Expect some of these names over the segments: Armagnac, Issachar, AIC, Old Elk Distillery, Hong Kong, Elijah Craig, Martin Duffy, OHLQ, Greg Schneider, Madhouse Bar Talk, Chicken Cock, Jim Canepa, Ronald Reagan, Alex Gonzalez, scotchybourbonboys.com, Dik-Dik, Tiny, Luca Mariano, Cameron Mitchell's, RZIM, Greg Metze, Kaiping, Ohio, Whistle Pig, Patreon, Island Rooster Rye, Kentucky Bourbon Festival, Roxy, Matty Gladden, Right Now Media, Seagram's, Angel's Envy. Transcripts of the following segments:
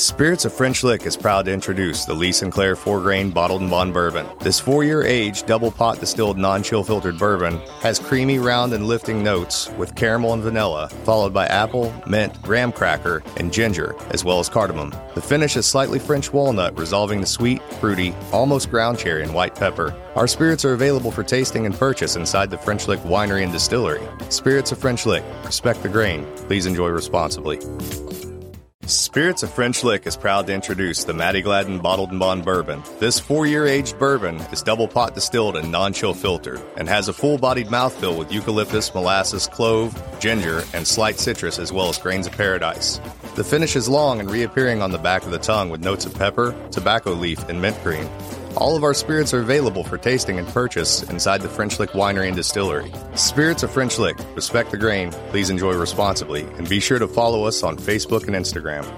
Spirits of French Lick is proud to introduce the Lee Sinclair 4-Grain Bottled and Bond Bourbon. This 4-year-aged, double-pot distilled, non-chill filtered bourbon has creamy, round, and lifting notes with caramel and vanilla, followed by apple, mint, graham cracker, and ginger, as well as cardamom. The finish is slightly French walnut, resolving the sweet, fruity, almost ground cherry and white pepper. Our spirits are available for tasting and purchase inside the French Lick Winery and Distillery. Spirits of French Lick. Respect the grain. Please enjoy responsibly. Spirits of French Lick is proud to introduce the Matty Gladden Bottled and Bond Bourbon. This 4-year-aged bourbon is double pot distilled and non-chill filtered and has a full-bodied mouthfeel with eucalyptus, molasses, clove, ginger, and slight citrus as well as grains of paradise. The finish is long and reappearing on the back of the tongue with notes of pepper, tobacco leaf, and mint cream. All of our spirits are available for tasting and purchase inside the French Lick Winery and Distillery. Spirits of French Lick. Respect the grain. Please enjoy responsibly. And be sure to follow us on Facebook and Instagram.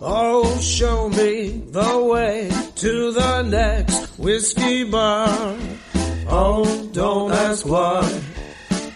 Oh, show me the way to the next whiskey bar. Oh, don't ask why.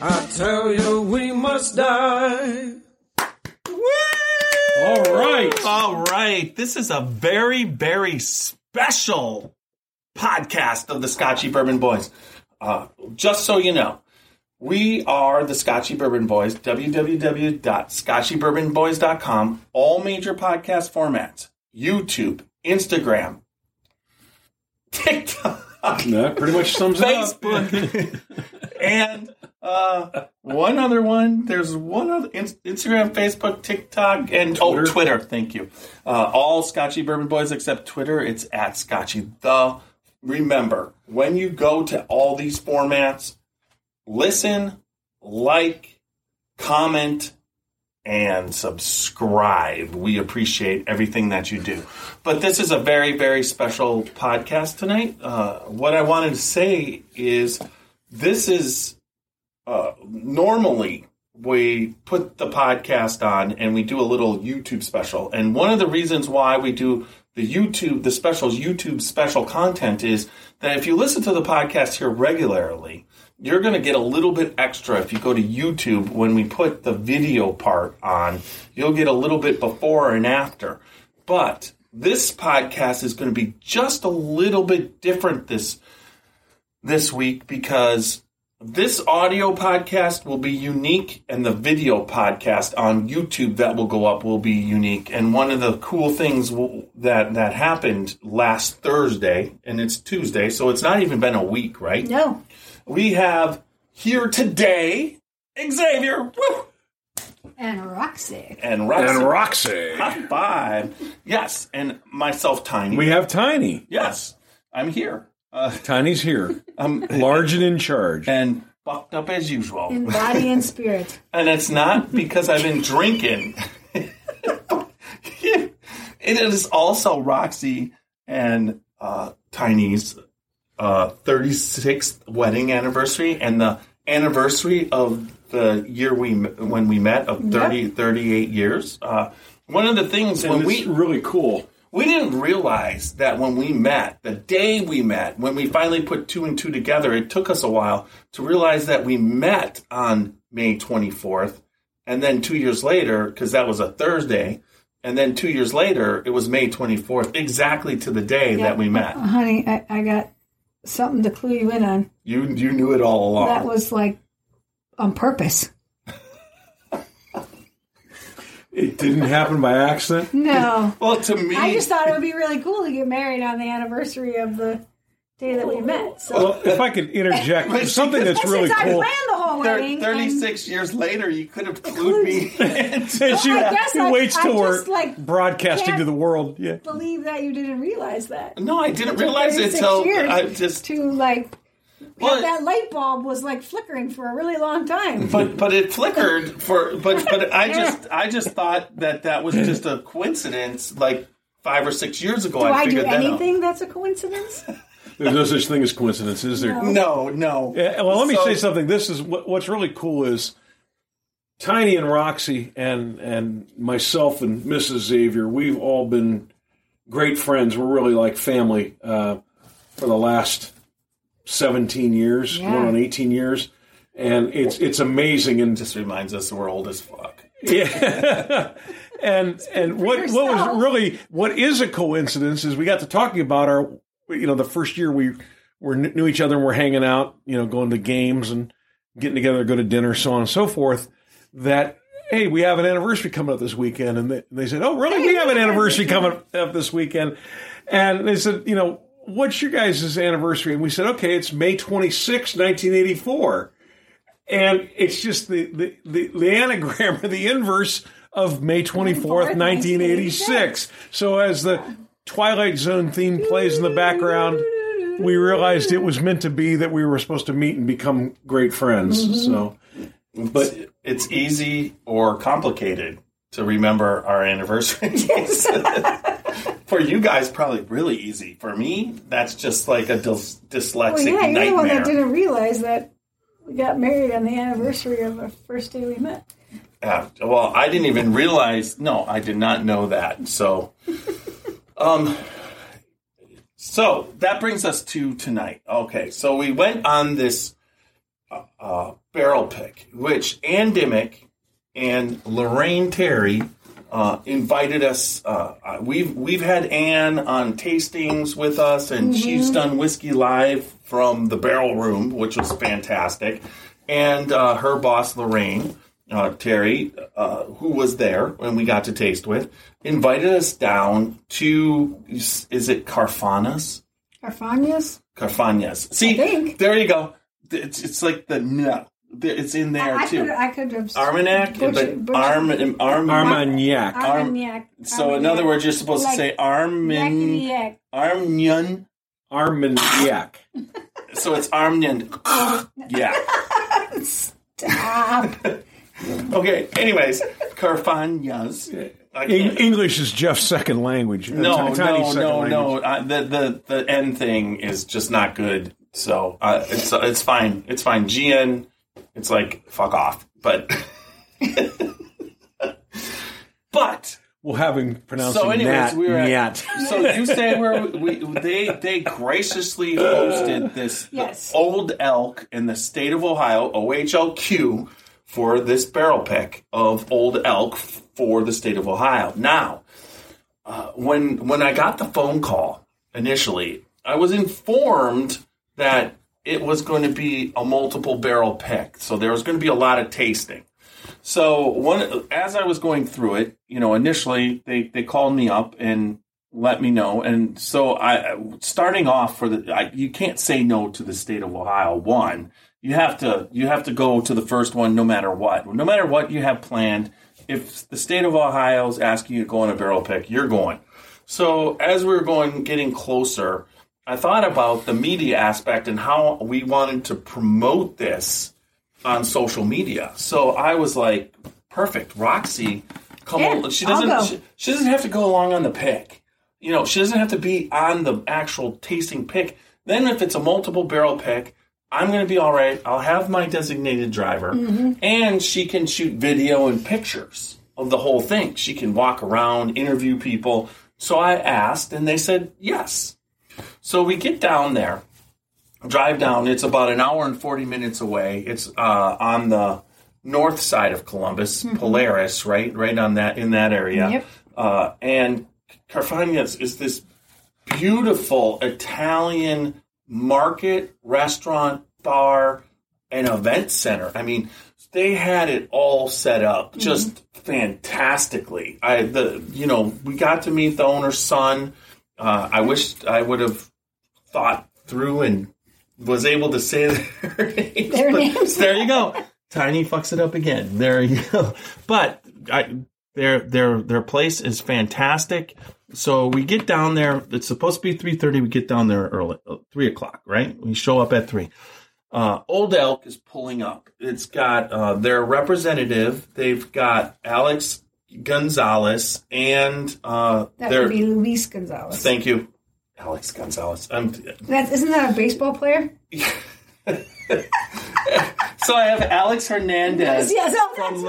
I tell you we must die. Woo! All right. This is a very, very special podcast of the Scotchy Bourbon Boys. Just so you know, we are the Scotchy Bourbon Boys, www.scotchybourbonboys.com, all major podcast formats, YouTube, Instagram, TikTok. That pretty much sums it up. Facebook. And one other one. There's one other. Instagram, Facebook, TikTok, and Twitter. Thank you. All Scotchy Bourbon Boys except Twitter. It's at Scotchy The. Remember, when you go to all these formats, listen, like, comment, and subscribe. We appreciate everything that you do. But this is a very, very special podcast tonight. What I wanted to say is this is normally we put the podcast on and we do a little YouTube special. And one of the reasons why we do the YouTube special content is that if you listen to the podcast here regularly, you're going to get a little bit extra if you go to YouTube. When we put the video part on, you'll get a little bit before and after. But this podcast is going to be just a little bit different this week because this audio podcast will be unique and the video podcast on YouTube that will go up will be unique. And one of the cool things that happened last Thursday, and it's Tuesday, so it's not even been a week, right? No. We have here today Xavier. Woo! And Roxy. High five. Yes. And myself, Tiny. We have Tiny. Yes. I'm here. Tiny's here. I'm large and in charge. And fucked up as usual. In body and spirit. And it's not because I've been drinking. It is also Roxy and Tiny's 36th wedding anniversary and the anniversary of the year when we met of 38 years. One of the things and when we really cool, we didn't realize that when we met, the day we met, when we finally put two and two together, it took us a while to realize that we met on May 24th, and then 2 years later, because that was a Thursday. And then 2 years later, it was May 24th, exactly to the day that we met. Honey, I got something to clue you in on. You knew it all along. That was like on purpose. It didn't happen by accident? No. Well, to me, I just thought it would be really cool to get married on the anniversary of the day that we met. So. Well, if I could interject, something that's really cool. I ran the whole wedding. 36 years later, you could have clued me in. She waits till we're broadcasting to the world. Yeah. Believe that you didn't realize that. No, I didn't realize it until I just too Well, that light bulb was like flickering for a really long time. But it flickered for. But I just thought that was just a coincidence. Like 5 or 6 years ago, I figured that out. Do I do anything that's a coincidence? There's no such thing as coincidence, is there? No. Yeah, well, let me say something. This is what's really cool is Tiny and Roxy and myself and Mrs. Xavier. We've all been great friends. We're really like family for the last 17 years, going on 18 years, and it's amazing. And it just reminds us that we're old as fuck. Yeah. and what is a coincidence is we got to talking about our. You know, the first year we knew each other and we're hanging out, you know, going to games and getting together, go to dinner, so on and so forth, that, hey, we have an anniversary coming up this weekend. And they said, oh, really? We have an anniversary coming up this weekend. And they said, you know, what's your guys' anniversary? And we said, okay, it's May 26, 1984. And it's just the anagram or the inverse of May 24th, 1986. So as the Twilight Zone theme plays in the background, we realized it was meant to be that we were supposed to meet and become great friends. Mm-hmm. So, but it's easy or complicated to remember our anniversaries. For you guys, probably really easy. For me, that's just like a dyslexic nightmare. You're the one that didn't realize that we got married on the anniversary of the first day we met. Well, I didn't even realize. No, I did not know that. So... So that brings us to tonight. Okay, so we went on this barrel pick, which Ann Dimmick and Lorraine Terry invited us. We've had Ann on tastings with us, and she's done Whiskey Live from the barrel room, which was fantastic. And her boss, Lorraine Terry, who was there and we got to taste with, invited us down to, is it Carfagna's? Carfagna's. See, I think. There you go. It's like the no. It's in there too. I could have Armagnac, but Armagnac. Armagnac. So in other words, you're supposed to say Armagnac. Armagnac. So it's Armagnac. Yeah. Stop. Okay, anyways, Carfagna's. English is Jeff's second language. No. The end thing is just not good. So it's fine. It's fine. GN, it's like, fuck off. But... Well, having pronounced that. So you say they graciously hosted this Old Elk in the state of Ohio, OHLQ, for this barrel pick of Old Elk for the state of Ohio. Now, when I got the phone call initially, I was informed that it was going to be a multiple barrel pick. So there was going to be a lot of tasting. So as I was going through it, you know, initially they called me up and let me know. And so you can't say no to the state of Ohio. One, you have to go to the first one no matter what. No matter what you have planned, if the state of Ohio is asking you to go on a barrel pick, you're going. So as we were getting closer, I thought about the media aspect and how we wanted to promote this on social media. So I was like, perfect. Roxy, come on. She doesn't have to go along on the pick. You know, she doesn't have to be on the actual tasting pick. Then if it's a multiple barrel pick, I'm going to be all right. I'll have my designated driver, and she can shoot video and pictures of the whole thing. She can walk around, interview people. So I asked, and they said yes. So we get down there. Drive down. It's about an hour and 40 minutes away. It's on the north side of Columbus, Polaris, right on that in that area. Yep. And Carfagna's is this beautiful Italian market, restaurant, bar, and event center. I mean, they had it all set up just fantastically. We got to meet the owner's son. I wish I would have thought through and was able to say their names. There you go. Tiny fucks it up again. There you go. But their place is fantastic. So we get down there. It's supposed to be 3:30. We get down there early, 3 o'clock, right? We show up at 3. Old Elk is pulling up. It's got their representative. They've got Alex Gonzalez and would be Luis Gonzalez. Thank you, Alex Gonzalez. Isn't that a baseball player? So I have Alex Hernandez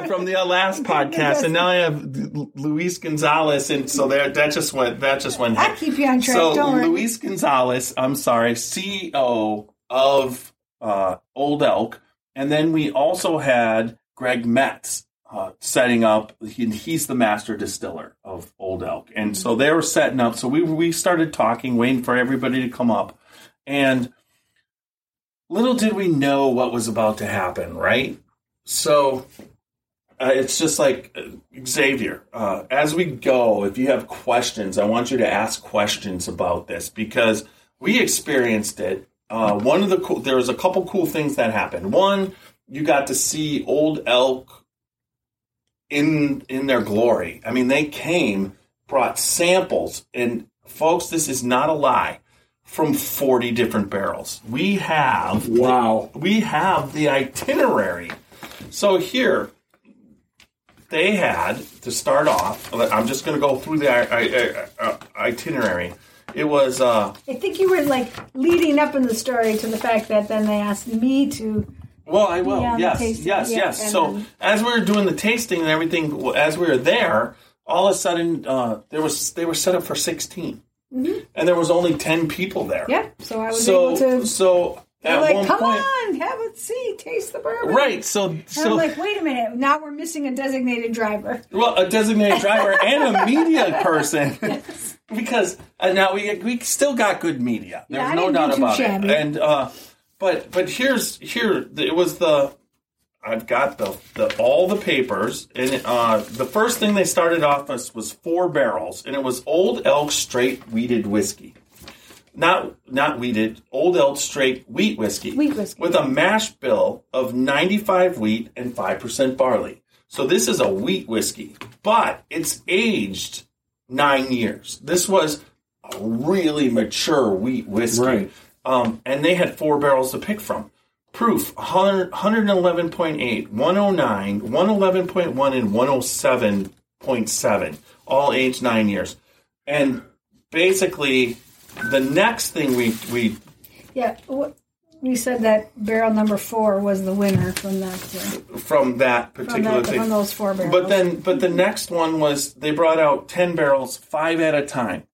from the last podcast, and now I have Luis Gonzalez, and so that just went. I keep you on track. So don't worry. Luis Gonzalez, I'm sorry, CEO of Old Elk, and then we also had Greg Metze setting up. He's the master distiller of Old Elk, and so they were setting up. So we started talking, waiting for everybody to come up, and little did we know what was about to happen, right? So it's just like Xavier. As we go, if you have questions, I want you to ask questions about this because we experienced it. There was a couple cool things that happened. One, you got to see Old Elk in their glory. I mean, they came, brought samples, and folks, this is not a lie. From 40 different barrels. We have the itinerary. So here, they had, to start off, I'm just going to go through the itinerary. It was... I think you were, leading up in the story to the fact that then they asked me to... Well, I will. Yes. So as we were doing the tasting and everything, as we were there, all of a sudden, they were set up for 16. Mm-hmm. And there was only 10 people there. Yeah, so I was able to... So at one point... Come on, have a seat, taste the bourbon. Right, so... I'm like, wait a minute, now we're missing a designated driver. Well, a designated driver and a media person. Yes. Because now we still got good media. There's no doubt about it. And but here, it was the... I've got the all the papers, and the first thing they started off with was 4 barrels, and it was Old Elk straight wheated whiskey, not wheated, Old Elk straight wheat whiskey with a mash bill of 95% wheat and 5% barley. So this is a wheat whiskey, but it's aged 9 years. This was a really mature wheat whiskey, right. And they had 4 barrels to pick from. Proof, 111.8, 109, 111.1, and 107.7, all aged 9 years. And basically, the next thing we... Yeah, you said that barrel number 4 was the winner from that... From that particular thing. From those 4 barrels. But the next one was they brought out 10 barrels, 5 at a time.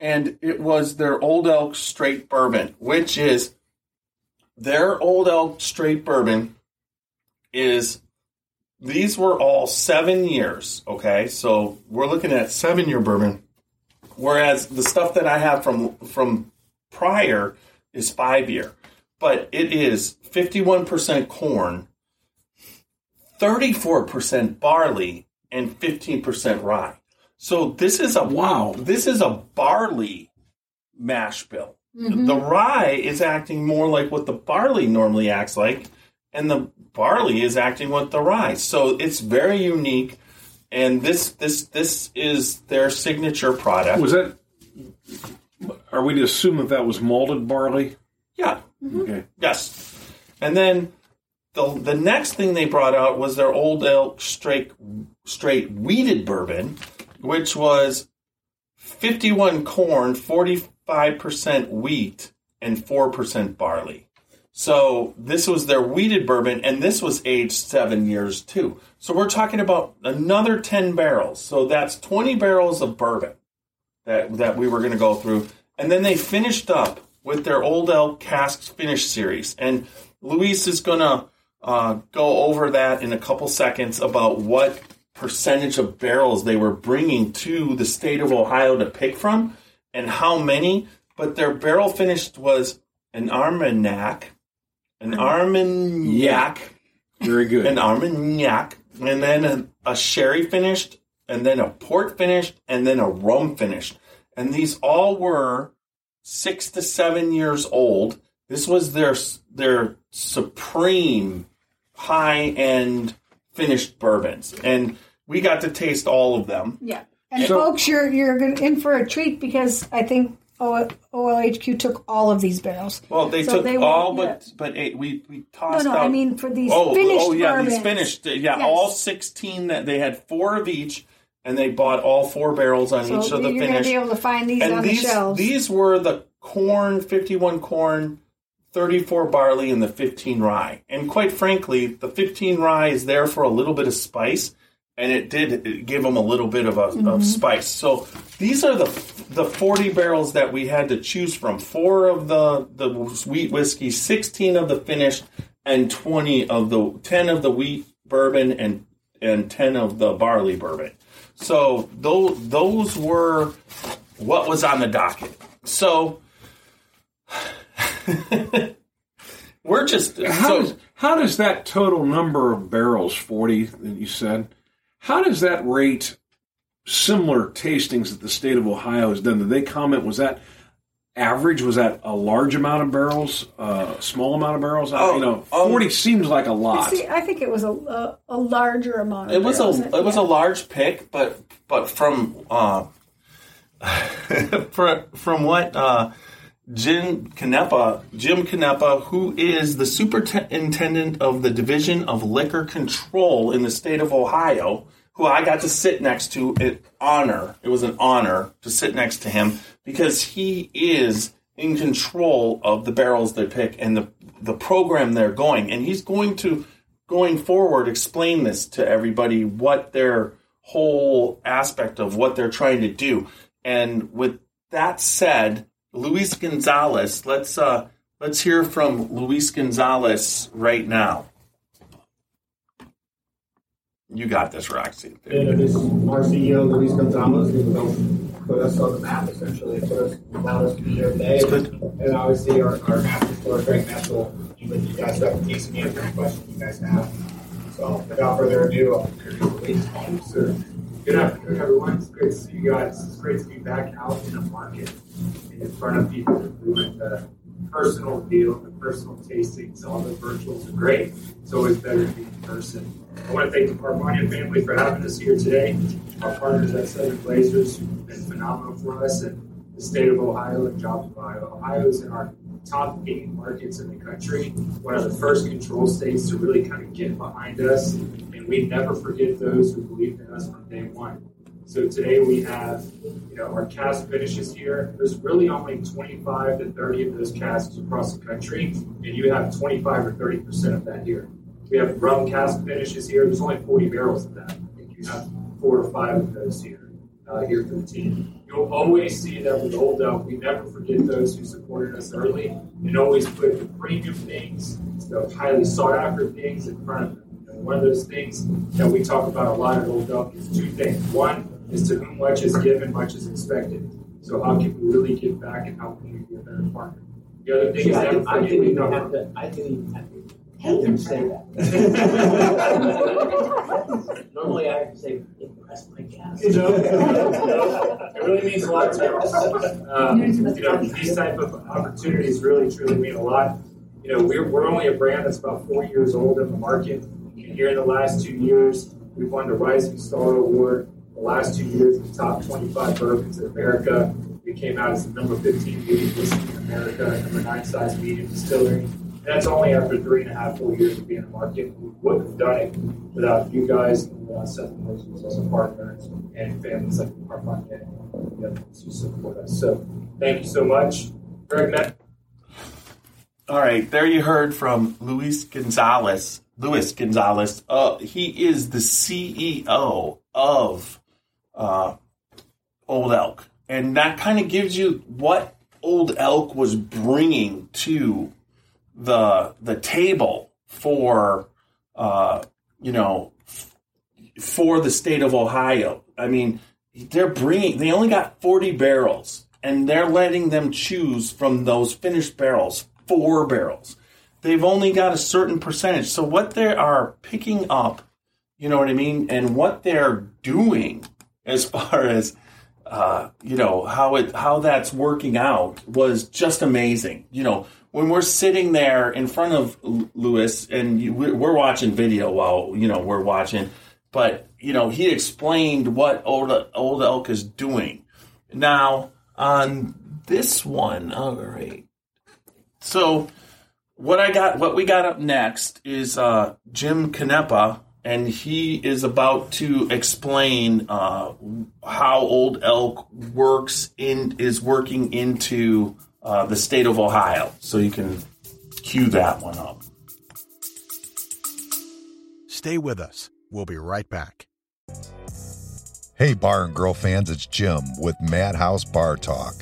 And it was their Old Elk straight bourbon, which is... Their Old Elk straight bourbon is, these were all 7 years, okay? So we're looking at 7-year bourbon, whereas the stuff that I have from prior is 5-year. But it is 51% corn, 34% barley, and 15% rye. So this is a barley mash bill. Mm-hmm. The rye is acting more like what the barley normally acts like, and the barley is acting with the rye. So it's very unique, and this is their signature product. Was that? Are we to assume that was malted barley? Yeah. Mm-hmm. Okay. Yes. And then the next thing they brought out was their Old Elk straight wheated bourbon, which was 51 corn, 45% wheat and 4% barley. So this was their wheated bourbon, and this was aged 7 years too. So we're talking about another 10 barrels. So that's 20 barrels of bourbon that we were going to go through. And then they finished up with their Old Elk Casks Finish Series. And Luis is going to go over that in a couple seconds about what percentage of barrels they were bringing to the state of Ohio to pick from. And how many, but their barrel finished was an Armagnac, and then a sherry finished, and then a port finished, and then a rum finished. And these all were 6 to 7 years old. This was their supreme high-end finished bourbons. And we got to taste all of them. Yeah. And folks, you're in for a treat because I think OHLQ took all of these barrels. Well, they so took they all, but we tossed out. No, I mean for these finished bourbons. These finished. Yeah, yes. All 16 that they had, 4 of each, and they bought all 4 barrels on each of the finished. You're going to be able to find these on the shelves. These were the corn, 51 corn, 34 barley, and the 15 rye. And quite frankly, the 15 rye is there for a little bit of spice. And it did give them a little bit of of spice. So these are the 40 barrels that we had to choose from. 4 of the wheat whiskey, 16 of the finished, and 10 of the wheat bourbon and 10 of the barley bourbon. So those were what was on the docket. So we're just how does that total number of barrels, 40 that you said? How does that rate similar tastings that the state of Ohio has done? Did they comment, was that average? Was that a large amount of barrels, a small amount of barrels? 40 seems like a lot. See, I think it was a larger amount of barrels. It was a large pick, but from what Jim Canepa, who is the superintendent of the Division of Liquor Control in the state of Ohio, who I got to sit next to in honor. It was an honor to sit next to him because he is in control of the barrels they pick and the program they're going. And he's going forward, explain this to everybody, what their whole aspect of what they're trying to do. And with that said, Luis Gonzalez, let's hear from Luis Gonzalez right now. You got this, Roxy. Introduce our CEO, Luis Gonzalez, who put us on the map, essentially, allowed us to be here today. And obviously our master store, Greg Metze, you guys have a piece of me if any questions you guys have. So without further ado, I'll introduce Luis. Good afternoon, everyone. It's great to see you guys. It's great to be back out in the market and in front of people doing the personal deal, the personal tastings. All the virtuals are great. It's always better to be in person. I want to thank the Carfagna family for having us here today. Our partners at Southern Glazers have been phenomenal for us, and the state of Ohio and jobs of Ohio. Ohio is in our top 8 markets in the country, one of the first control states to really kind of get behind us. We never forget those who believed in us from day one. So today we have, our cast finishes here. There's really only 25 to 30 of those casts across the country, and you have 25 or 30% of that here. We have rum cast finishes here. There's only 40 barrels of that. I think you have 4 or 5 of those here for the team. You'll always see that with Old Elk, we never forget those who supported us early and always put the premium things, the highly sought-after things in front of them. One of those things that we talk about a lot at Old Elk is 2 things. One is to whom much is given, much is expected. So how can we really give back and how can we be a better partner? The other thing I didn't even have to say that. Normally I have to say, impress my guests. It really means a lot to us. These type of opportunities really, truly mean a lot. We're only a brand that's about 4 years old in the market. And here in the last 2 years, we've won the Rising Star Award. The last 2 years, the top 25 bourbons in America. We came out as the number 15 wheat whiskey in America, number 9 size medium distillery. And that's only after 3.5, 4 years of being in the market. We wouldn't have done it without you guys and Southern Glazers as a partner and families like our market to support us. So thank you so much. Greg Metze. All right, there you heard from Luis Gonzalez. Luis Gonzalez, he is the CEO of Old Elk. And that kind of gives you what Old Elk was bringing to the table for, for the state of Ohio. I mean, they only got 40 barrels, and they're letting them choose from those finished barrels, 4 barrels. They've only got a certain percentage. So what they are picking up, you know what I mean, and what they're doing as far as, how that's working out was just amazing. When we're sitting there in front of Luis and we're watching video while, we're watching, but, he explained what Old Elk is doing. Now, on this one. All right. So what we got up next is Jim Canepa, and he is about to explain how Old Elk is working into the state of Ohio. So you can cue that one up. Stay with us. We'll be right back. Hey, Bar and Grill fans, it's Jim with Madhouse Bar Talk,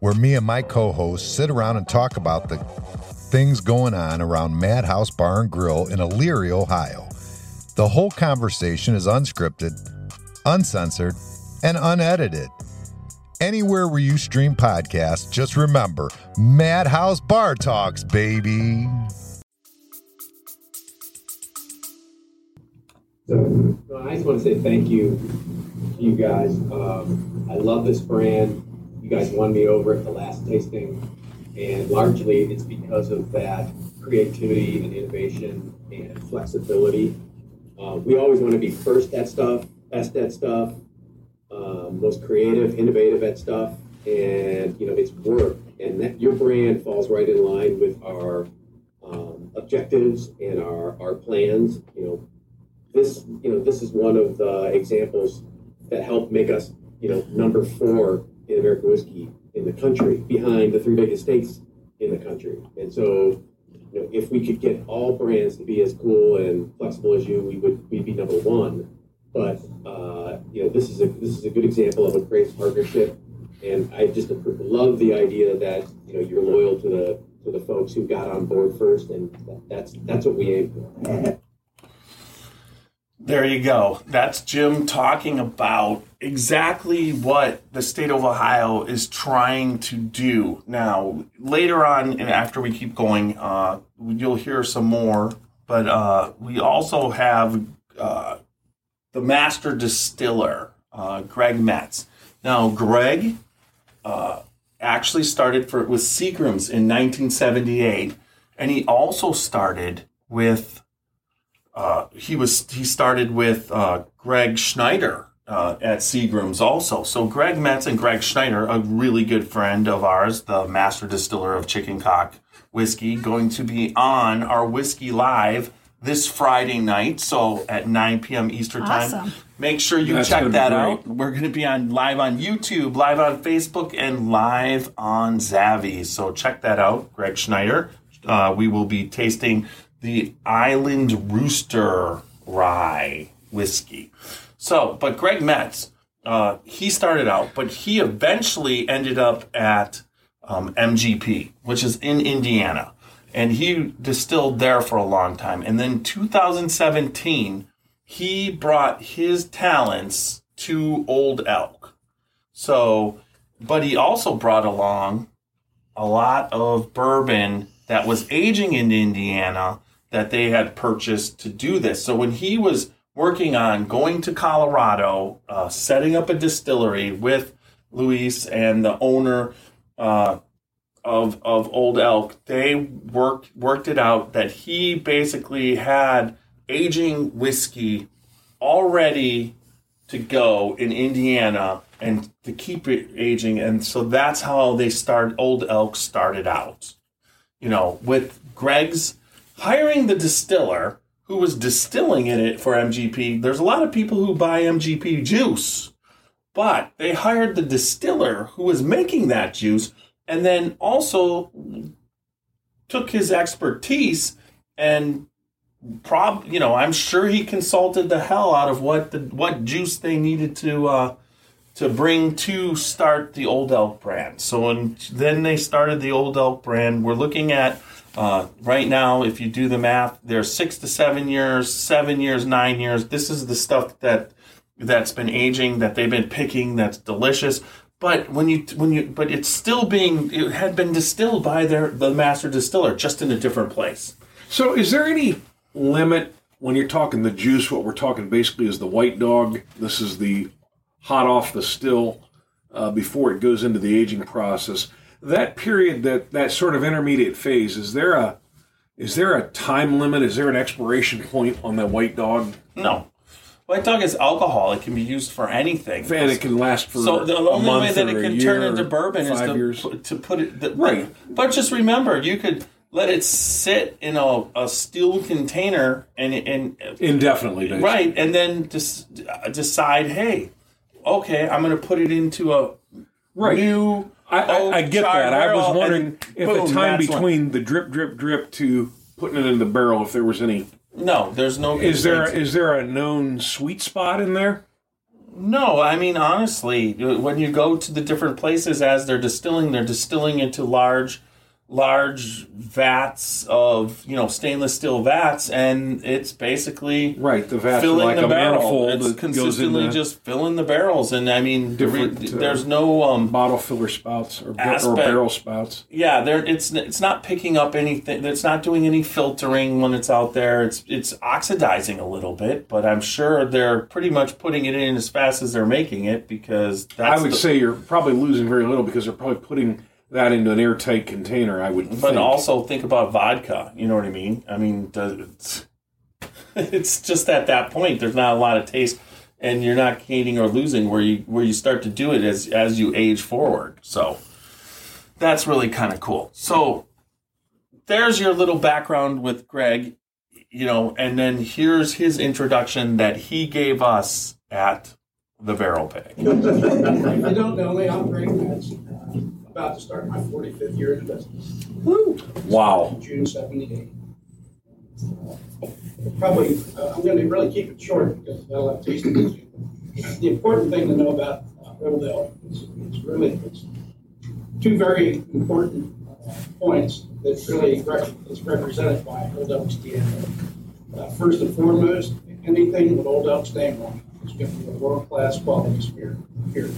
where me and my co-hosts sit around and talk about the things going on around Madhouse Bar and Grill in Elyria, Ohio. The whole conversation is unscripted, uncensored, and unedited. Anywhere where you stream podcasts, just remember, Madhouse Bar Talks, baby. So I just want to say thank you to you guys. I love this brand. You guys won me over at the last tasting, and largely it's because of that creativity and innovation and flexibility. We always want to be first at stuff, best at stuff, most creative, innovative at stuff, and it's work. And that your brand falls right in line with our objectives and our plans. This is one of the examples that helped make us, number 4 in American whiskey in the country, behind the 3 biggest states in the country. And so, if we could get all brands to be as cool and flexible as you, we'd be number 1. But this is a good example of a great partnership, and I just love the idea that you're loyal to the folks who got on board first, and that's what we aim for. There you go. That's Jim talking about exactly what the state of Ohio is trying to do. Now, later on, and after we keep going, you'll hear some more. But we also have the master distiller, Greg Metze. Now, Greg actually started with Seagram's in 1978, and he also started with... He started with Greg Schneider at Seagram's also. So Greg Metze and Greg Schneider, a really good friend of ours, the master distiller of Chicken Cock Whiskey, going to be on our Whiskey Live this Friday night, so at 9 p.m. Eastern time. Awesome. Make sure you check that out. We're going to be on live on YouTube, live on Facebook, and live on Zavi. So check that out, Greg Schneider. We will be tasting the Island Rooster Rye whiskey. So, but Greg Metze, he started out, but he eventually ended up at MGP, which is in Indiana. And he distilled there for a long time. And then 2017, he brought his talents to Old Elk. So, but he also brought along a lot of bourbon that was aging in Indiana that they had purchased to do this. So when he was working on going to Colorado, setting up a distillery with Luis and the owner of Old Elk, they worked it out that he basically had aging whiskey all ready to go in Indiana and to keep it aging. And so that's how Old Elk started out. With Greg's hiring the distiller who was distilling in it for MGP. There's a lot of people who buy MGP juice, but they hired the distiller who was making that juice and then also took his expertise and I'm sure he consulted the hell out of what juice they needed to bring to start the Old Elk brand. So then they started the Old Elk brand. We're looking at, right now, if you do the math, there's 6 to 7 years, 7 years, 9 years. This is the stuff that's been aging, that they've been picking, that's delicious. But but it had been distilled by the master distiller, just in a different place. So is there any limit when you're talking the juice? What we're talking basically is the White Dog. This is the hot off the still before it goes into the aging process. That period, that sort of intermediate phase, is there a time limit? Is there an expiration point on that White Dog? No. White Dog is alcohol. It can be used for anything. And it can last for a month or a year, or five years. So the only way that it can turn into bourbon is to put it... Right. But just remember, you could let it sit in a steel container and indefinitely. Basically. Right. And then decide, hey, okay, I'm going to put it into a new... I get that. I was wondering if the time between the drip to putting it in the barrel, if there was any... No, there's no... Is there a known sweet spot in there? No, I mean, honestly, when you go to the different places as they're distilling into large vats of, stainless steel vats, and it's basically... Right, the vats filling like the barrel. It's consistently just filling the barrels, and I mean, there's no... bottle filler spouts or barrel spouts. Yeah, it's not picking up anything. It's not doing any filtering when it's out there. It's oxidizing a little bit, but I'm sure they're pretty much putting it in as fast as they're making it, because that's... I would say you're probably losing very little, because they're probably putting... that into an airtight container, I would think. But also think about vodka, you know what I mean? I mean, it's just at that point, there's not a lot of taste, and you're not gaining or losing where you start to do it as you age forward. So that's really kind of cool. So there's your little background with Greg, and then here's his introduction that he gave us at the Barrel Pig. You don't know me, I'm Greg Metze. About to start my 45th year in the business. Woo! Wow. June 78. Probably, I'm going to really keep it short because that'll have taste. The important thing to know about Old Elk is two very important points that really is represented by Old Elk's DNA. First and foremost, anything with Old Elk's name on it is going to be a world-class quality spirit. Period.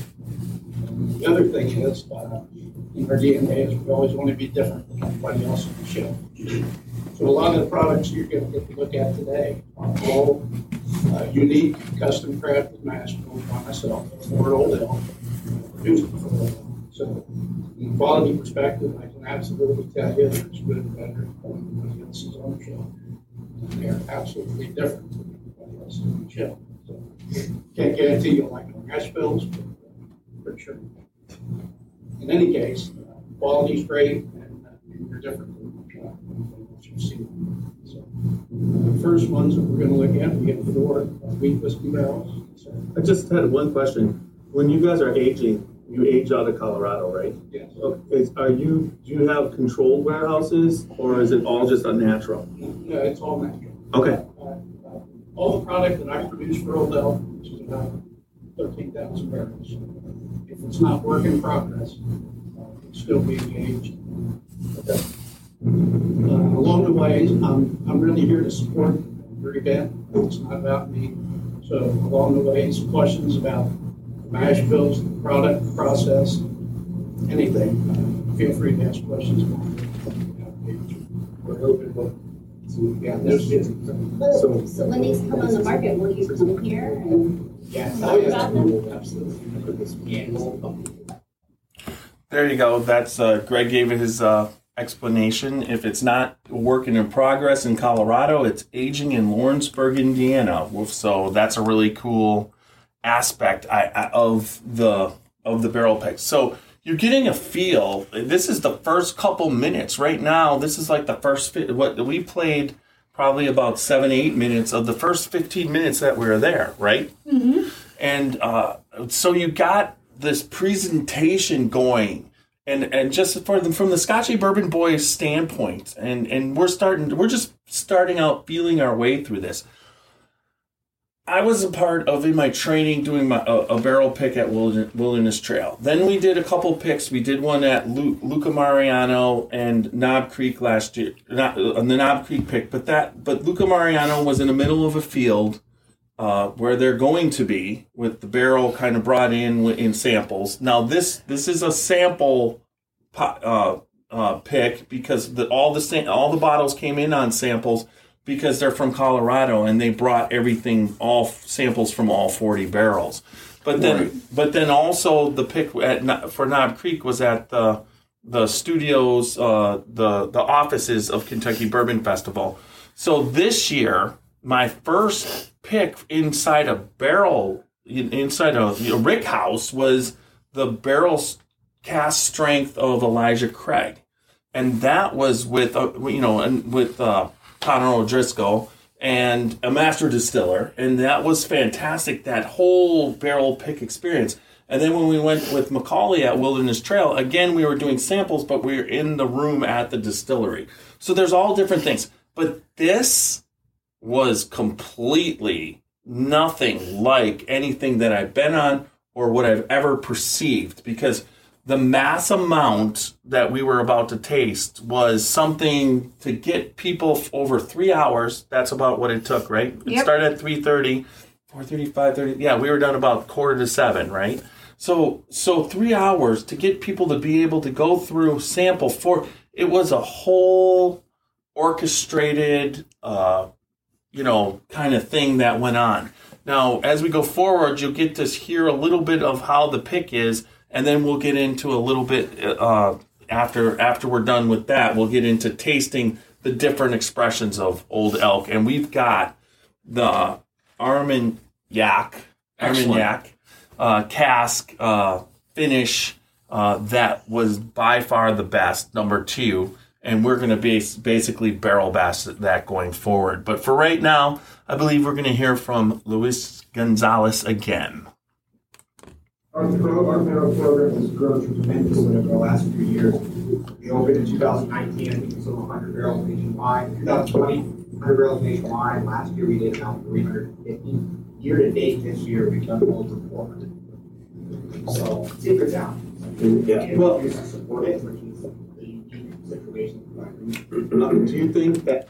The other thing is, in our DNA is we always want to be different than anybody else on the shelf. So a lot of the products you're going to get to look at today are all unique, custom crafted, masterful by myself, or Old Elk, produced for Old Elk. So from a quality perspective, I can absolutely tell you that it's good and better than anybody else's on the shelf. They are absolutely different than anybody else on the shelf. So can't guarantee you'll like our mash bills, but for sure. In any case, quality is great, and they're different than what you see. So, the first ones that we're going to look at, we have 4 wheat whiskey barrels. So, I just had one question. When you guys are aging, you age out of Colorado, right? Yes. Okay. Do you have controlled warehouses, or is it all just unnatural? No, it's all natural. Okay. All the product that I produce for Old Elk, which is about 13,000 barrels. If it's not work in progress, it's still being aged. Okay. Along the way, I'm really here to support your event. It's not about me. So along the way, questions about the mash bills, the product, the process, anything, feel free to ask questions about it. We're open book. So when these come on the market, will you come here and... Yeah. There you go. That's Greg gave his explanation. If it's not working in progress in Colorado, it's aging in Lawrenceburg, Indiana. So that's a really cool aspect of the barrel peg. So you're getting a feel. This is the first couple minutes right now. This is like the first what we played. Probably about 7-8 minutes of the first 15 minutes that we were there, right? Mm-hmm. And so you got this presentation going, and just from the Scotchy Bourbon Boys standpoint, and we're just starting out feeling our way through this. I was a part of in my training doing a barrel pick at Wilderness Trail. Then we did a couple picks. We did one at Luca Mariano and Knob Creek last year, the Knob Creek pick. But Luca Mariano was in the middle of a field where they're going to be with the barrel kind of brought in samples. Now this is a sample pick because all the bottles came in on samples. Because they're from Colorado and they brought everything, all samples from all 40 barrels. But then, also the pick for Knob Creek was at the studios, the offices of Kentucky Bourbon Festival. So this year my first pick inside a barrel, inside a rick house, was the barrel cast strength of Elijah Craig, and that was with Connor O'Driscoll and a master distiller, and that was fantastic. That whole barrel pick experience. And then when we went with Macaulay at Wilderness Trail, again, we were doing samples, but we were in the room at the distillery. So there's all different things. But this was completely nothing like anything that I've been on or what I've ever perceived, because the mass amount that we were about to taste was something to get people over 3 hours. That's about what it took, right? Yep. It started at 3:30, 4:30, 5:30. Yeah, we were done about 6:45, right? So 3 hours to get people to be able to go through sample for it was a whole orchestrated, kind of thing that went on. Now, as we go forward, you'll get to hear a little bit of how the pick is, and then we'll get into a little bit after we're done with that. We'll get into tasting the different expressions of Old Elk, and we've got the Armagnac cask finish that was by far the best, number two. And we're going to basically barrel bash that going forward. But for right now, I believe we're going to hear from Luis Gonzalez again. Our barrel program has grown tremendously over the last few years. We opened in 2019, I think we sold 100 barrels nationwide. In 2020, 100 barrels nationwide. Last year we did about 350. Year to date this year, we've done over 400. So secrets out. Yeah. Well, we support it. Do you think that?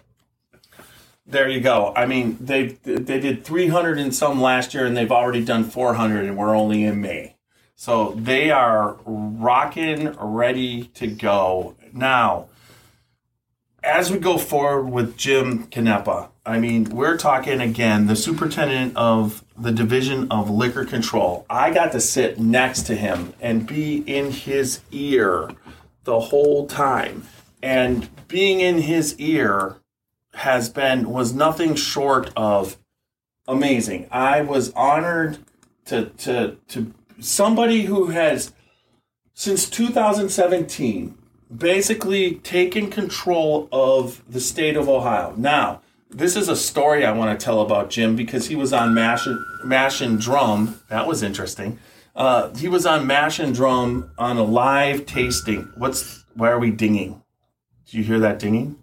There you go. I mean, they did 300 and some last year, and they've already done 400, and we're only in May. So they are rocking, ready to go. Now, as we go forward with Jim Canepa, I mean, we're talking again, the superintendent of the Division of Liquor Control. I got to sit next to him and be in his ear the whole time. And being in his ear was nothing short of amazing. I was honored to somebody who has, since 2017, basically taken control of the state of Ohio. Now, this is a story I want to tell about Jim because he was on Mash and Drum. That was interesting. He was on Mash and Drum on a live tasting. Why are we dinging? Do you hear that dinging?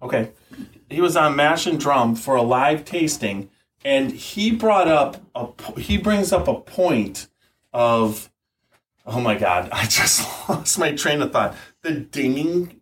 Okay. He was on Mash and Drum for a live tasting, and he brings up a point of, oh my God, I just lost my train of thought. The dinging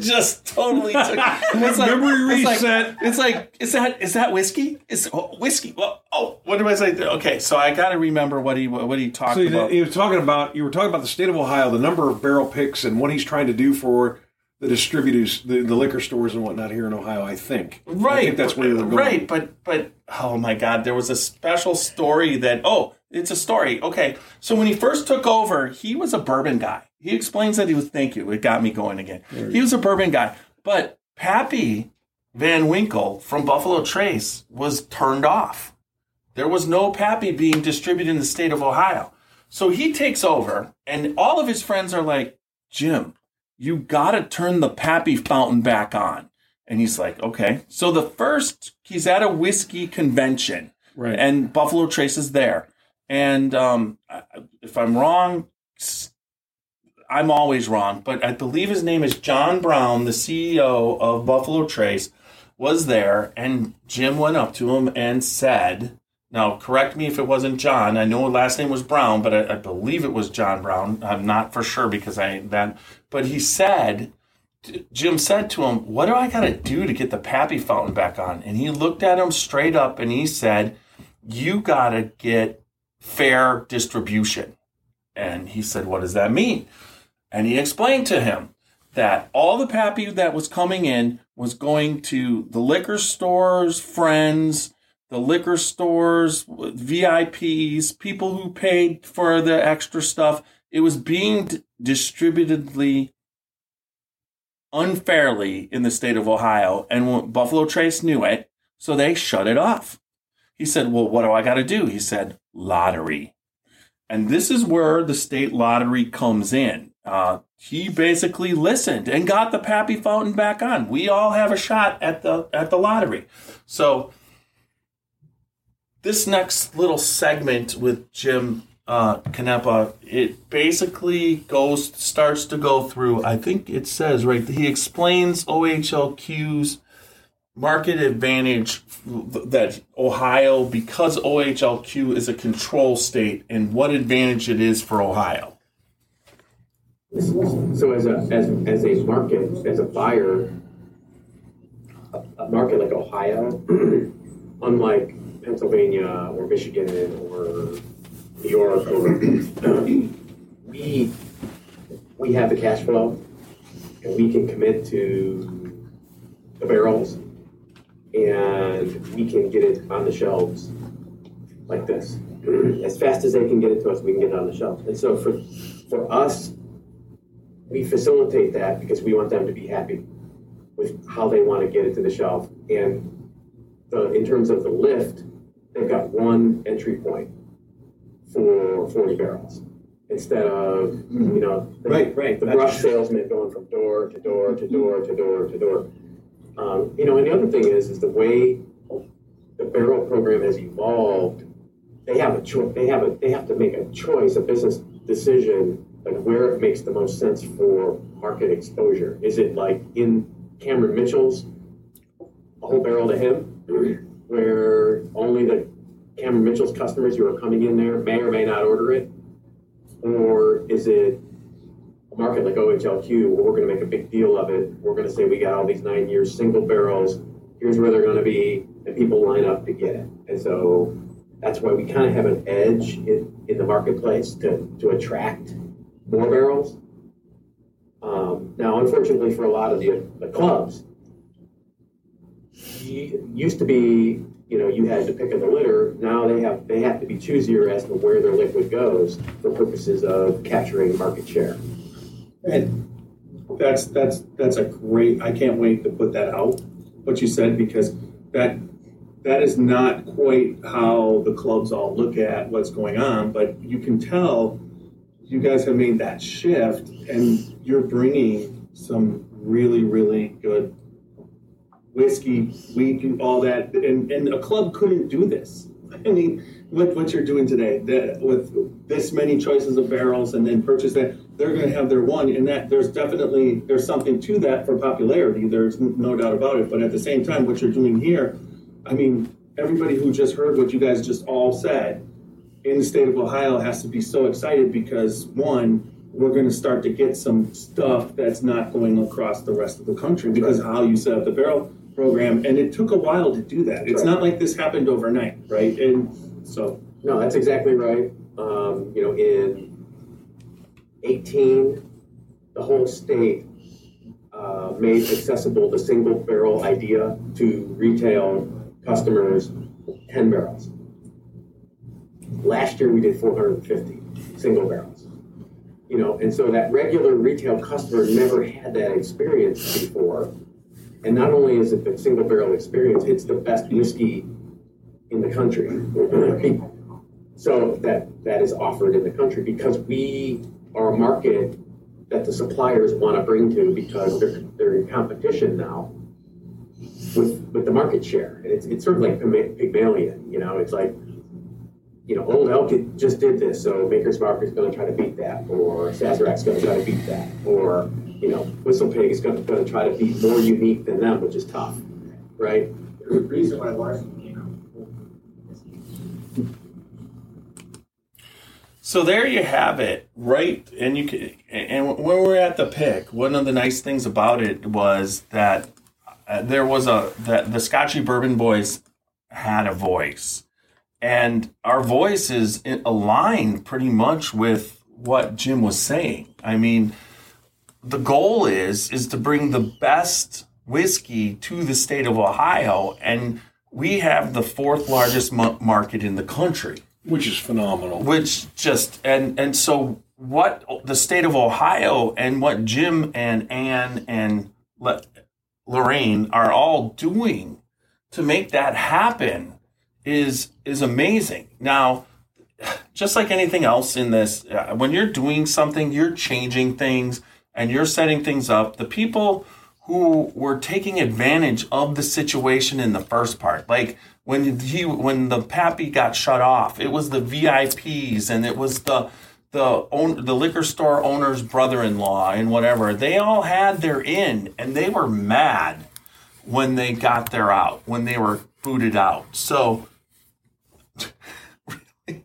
just totally took memory reset. It's like is that whiskey? It's whiskey. Well, what do I say? Okay, so I got to remember what he talked about. You were talking about the state of Ohio, the number of barrel picks, and what he's trying to do for the distributors, the liquor stores and whatnot here in Ohio. I think right. I think that's where they're going. Right, but oh my God, there was a special story that it's a story. Okay, so when he first took over, he was a bourbon guy. He explains that he was, thank you, it got me going again. He was a bourbon guy. But Pappy Van Winkle from Buffalo Trace was turned off. There was no Pappy being distributed in the state of Ohio. So he takes over, and all of his friends are like, Jim, you got to turn the Pappy fountain back on. And he's like, okay. So he's at a whiskey convention, right? And Buffalo Trace is there. And if I'm wrong, I'm always wrong, but I believe his name is John Brown, the CEO of Buffalo Trace, was there, and Jim went up to him and said, now correct me if it wasn't John, I know his last name was Brown, but I believe it was John Brown, I'm not for sure but he said, Jim said to him, what do I got to do to get the Pappy fountain back on? And he looked at him straight up and he said, you got to get fair distribution. And he said, what does that mean? And he explained to him that all the Pappy that was coming in was going to the liquor stores, friends, the liquor stores, VIPs, people who paid for the extra stuff. It was being distributedly unfairly in the state of Ohio, and Buffalo Trace knew it. So they shut it off. He said, well, what do I got to do? He said, lottery. And this is where the state lottery comes in. He basically listened and got the Pappy Fountain back on. We all have a shot at the lottery. So this next little segment with Jim Canepa, it basically starts to go through, I think it says right, he explains OHLQ's market advantage that Ohio, because OHLQ is a control state, and what advantage it is for Ohio. So as a market, as a buyer, a market like Ohio, unlike Pennsylvania or Michigan or New York, or, we have the cash flow and we can commit to the barrels. And we can get it on the shelves like this. As fast as they can get it to us, we can get it on the shelf. And so for us, we facilitate that because we want them to be happy with how they want to get it to the shelf. And in terms of the lift, they've got one entry point for 40 barrels. Instead of, the brush salesman going from door to door to door to door to door. And the other thing is the way the barrel program has evolved. They have a choice. They have to make a choice, a business decision, like where it makes the most sense for market exposure. Is it like in Cameron Mitchell's, a whole barrel to him, where only the Cameron Mitchell's customers who are coming in there may or may not order it, or is it a market like OHLQ, where we're going to make a big deal of it? We're going to say we got all these 9 year single barrels. Here's where they're going to be, and people line up to get it. And so that's why we kind of have an edge in the marketplace to attract more barrels. Now, unfortunately, for a lot of the clubs, it used to be you had to pick up the litter. Now they have to be choosier as to where their liquid goes for purposes of capturing market share. And that's a great, I can't wait to put that out, what you said, because that is not quite how the clubs all look at what's going on, but you can tell you guys have made that shift and you're bringing some really, really good whiskey, wheat, all that. And a club couldn't do this. I mean, what you're doing today, with this many choices of barrels and then purchase that, they're going to have their one, and that there's something to that for popularity. There's no doubt about it. But at the same time, what you're doing here, I mean, everybody who just heard what you guys just all said in the state of Ohio has to be so excited because, one, we're going to start to get some stuff that's not going across the rest of the country because of how you set up the barrel program. And it took a while to do that. It's not like this happened overnight, right? And so, no, that's exactly right. In 18, the whole state made accessible the single barrel idea to retail customers, 10 barrels. Last year we did 450 single barrels. And so that regular retail customer never had that experience before. And not only is it the single barrel experience, it's the best whiskey in the country. So that is offered in the country because we are a market that the suppliers want to bring to because they're in competition now with the market share. And it's sort of like Pygmalion, it's like, Old Elk just did this, so Maker's Mark is going to try to beat that, or Sazerac's going to try to beat that, or, Whistle Pig is going to try to be more unique than them, which is tough, right? The reason why So there you have it, right? And when we're at the pick, one of the nice things about it was that the Scotchy Bourbon Boys had a voice, and our voices aligned pretty much with what Jim was saying. I mean, the goal is to bring the best whiskey to the state of Ohio, and we have the fourth largest market in the country. Which is phenomenal. Which just, and so what the state of Ohio and what Jim and Ann and Lorraine are all doing to make that happen is amazing. Now, just like anything else in this, when you're doing something, you're changing things and you're setting things up. The people who were taking advantage of the situation in the first part, like when the Pappy got shut off, it was the VIPs and it was the liquor store owner's brother-in-law and whatever. They all had their in and they were mad when they got their out, when they were booted out. So really,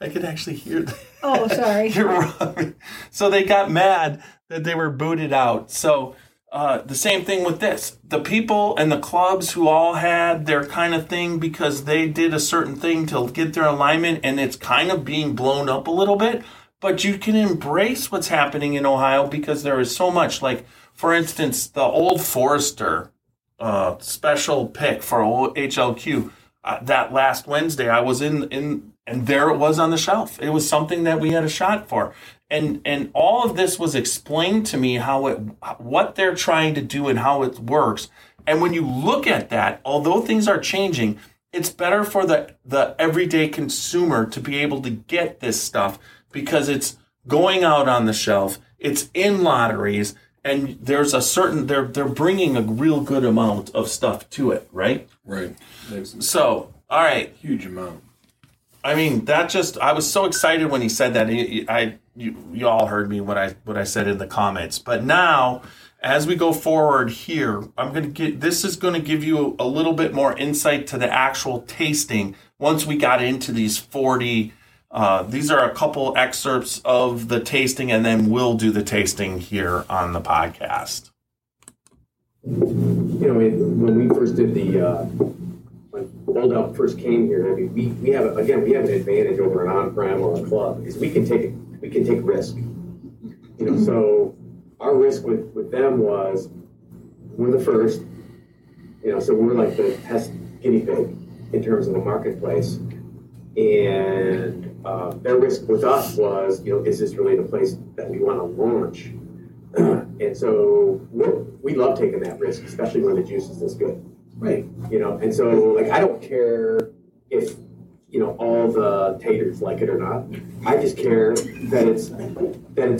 I could actually hear that. Oh, sorry. You're wrong. So they got mad that they were booted out. So the same thing with this. The people and the clubs who all had their kind of thing because they did a certain thing to get their alignment, and it's kind of being blown up a little bit, but you can embrace what's happening in Ohio because there is so much. Like, for instance, the Old Forester special pick for OHLQ that last Wednesday, I was in and there it was on the shelf. It was something that we had a shot for. And all of this was explained to me what they're trying to do and how it works. And when you look at that, although things are changing, it's better for the everyday consumer to be able to get this stuff because it's going out on the shelf, it's in lotteries, and there's a certain they're bringing a real good amount of stuff to it, right? Right. So, all right, huge amount. I mean, that I was so excited when he said that. You all heard me what I said in the comments. But now, as we go forward here, this is going to give you a little bit more insight to the actual tasting. Once we got into these 40, these are a couple excerpts of the tasting, and then we'll do the tasting here on the podcast. You know, when we first did when Old Elk first came here, I mean, we have an advantage over an on-prem or a club because we can take risk, you know. So our risk with them was we're the first, you know. So we're like the test guinea pig in terms of the marketplace, and their risk with us was, you know, is this really the place that we want to launch? And so we love taking that risk, especially when the juice is this good, right? You know, and so like I don't care if, you know, all the taters like it or not. I just care that it's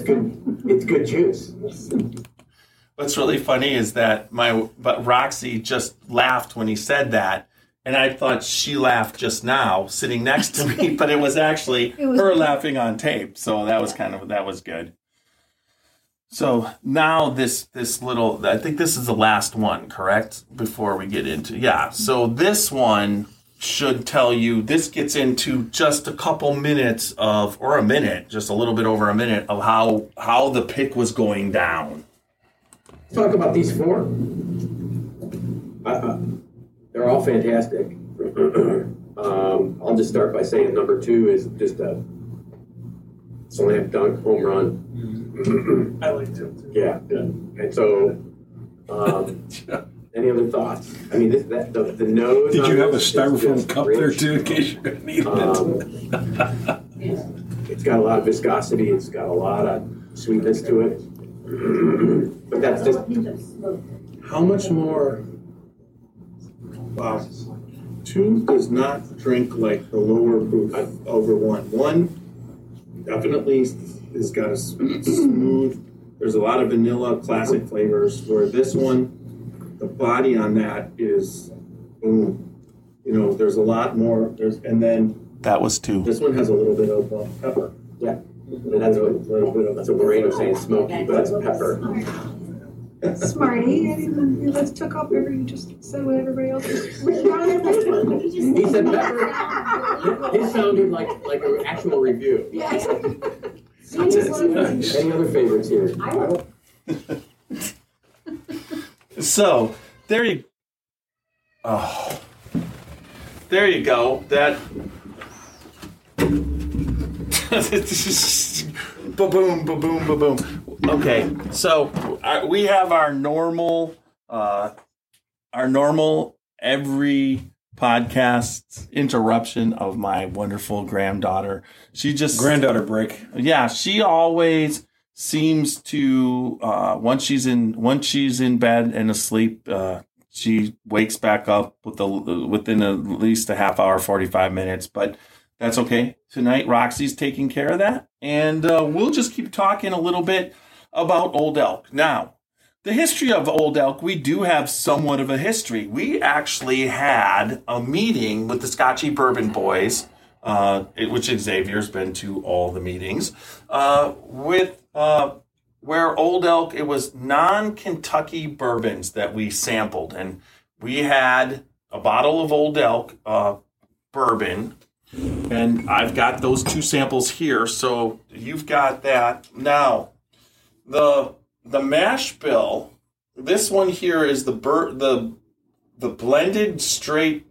good. It's good juice. What's really funny is that Roxy just laughed when he said that, and I thought she laughed just now sitting next to me, but it was actually her laughing on tape. So that was good. So now this little, I think this is the last one, correct? Before we get into So this one should tell you, this gets into just a couple minutes of, or a minute, just a little bit over a minute of how the pick was going down. Let's talk about these four. They're all fantastic. I'll just start by saying number two is just a slam dunk home run. I like two. Yeah. And so, any other thoughts? I mean, the nose. Did you have a styrofoam cup there too, in case you're going to need it? It's got a lot of viscosity. It's got a lot of sweetness to it. But that's just how much more. Wow, two does not drink like the lower proof over one. One definitely has got a smooth. There's a lot of vanilla classic flavors. Where this one, the body on that is boom. You know, there's a lot more. And then that was two. This one has a little bit of pepper. Yeah. And that's a little bit of, that's a Lorraine saying smoky, but that's pepper. Smarty. You just took off whatever you just said with everybody else. He said pepper. It sounded like an actual review. Yeah. Any other favorites here? So there you go. That ba-boom, ba-boom, ba-boom. Okay, so we have our normal every podcast interruption of my wonderful granddaughter. She just granddaughter break. Yeah, she always seems to once she's in bed and asleep, She wakes back up within at least a half hour, 45 minutes, but that's okay. Tonight, Roxy's taking care of that, and we'll just keep talking a little bit about Old Elk. Now, the history of Old Elk, we do have somewhat of a history. We actually had a meeting with the Scotchy Bourbon Boys, which Xavier's been to all the meetings, where Old Elk, it was non-Kentucky bourbons that we sampled. And we had a bottle of Old Elk bourbon, and I've got those two samples here, so you've got that. Now, the mash bill, this one here is the blended straight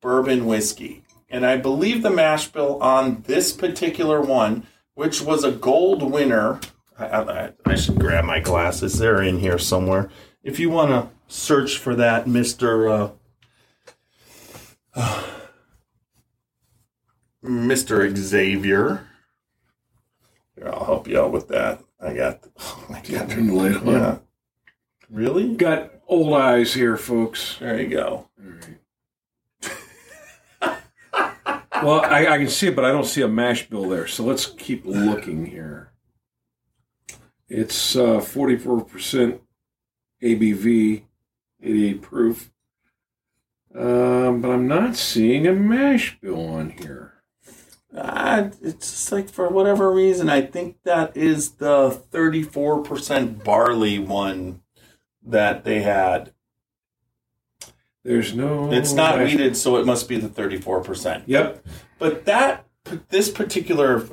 bourbon whiskey. And I believe the mash bill on this particular one, which was a gold winner, I should grab my glasses. They're in here somewhere. If you want to search for that, Mr. Xavier. Here, I'll help you out with that. I got... Oh, my God. Turn the light on. Yeah. Really? Got old eyes here, folks. There you go. All right. Well, I can see it, but I don't see a mash bill there, so let's keep looking here. It's 44% ABV, 88 proof. But I'm not seeing a mash bill on here. It's just like, for whatever reason, I think that is the 34% barley one that they had. There's no... It's not weeded, so it must be the 34%. Yep. But that... This particular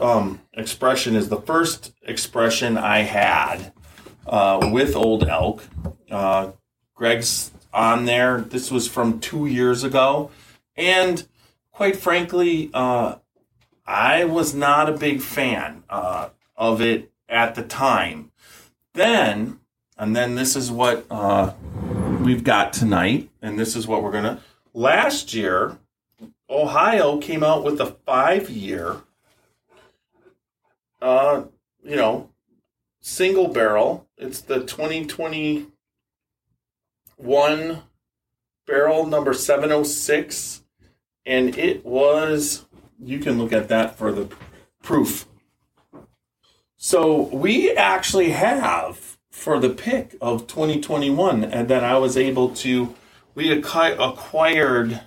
expression is the first expression I had with Old Elk. Greg's on there. This was from 2 years ago. And quite frankly, I was not a big fan of it at the time. Then this is what we've got tonight. And this is what we're going to... Last year... Ohio came out with a 5-year, single barrel. It's the 2021 barrel number 706, and it was, you can look at that for the proof. So we actually have, for the pick of 2021, and then I was able to, we acquired...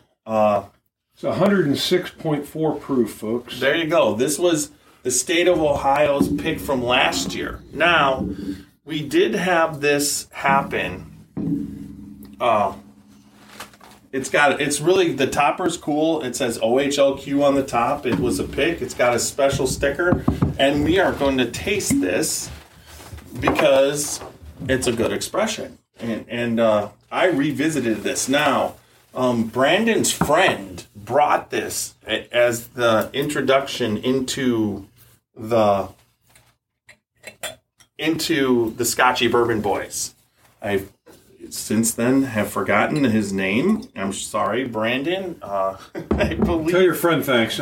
It's 106.4 proof, folks. There you go. This was the state of Ohio's pick from last year. Now, we did have this happen. It's really, the topper's cool. It says OHLQ on the top. It was a pick. It's got a special sticker. And we are going to taste this because it's a good expression. And I revisited this now. Brandon's friend brought this as the introduction into the Scotchy Bourbon Boys. I since then have forgotten his name. I'm sorry, Brandon. I believe, tell your friend thanks.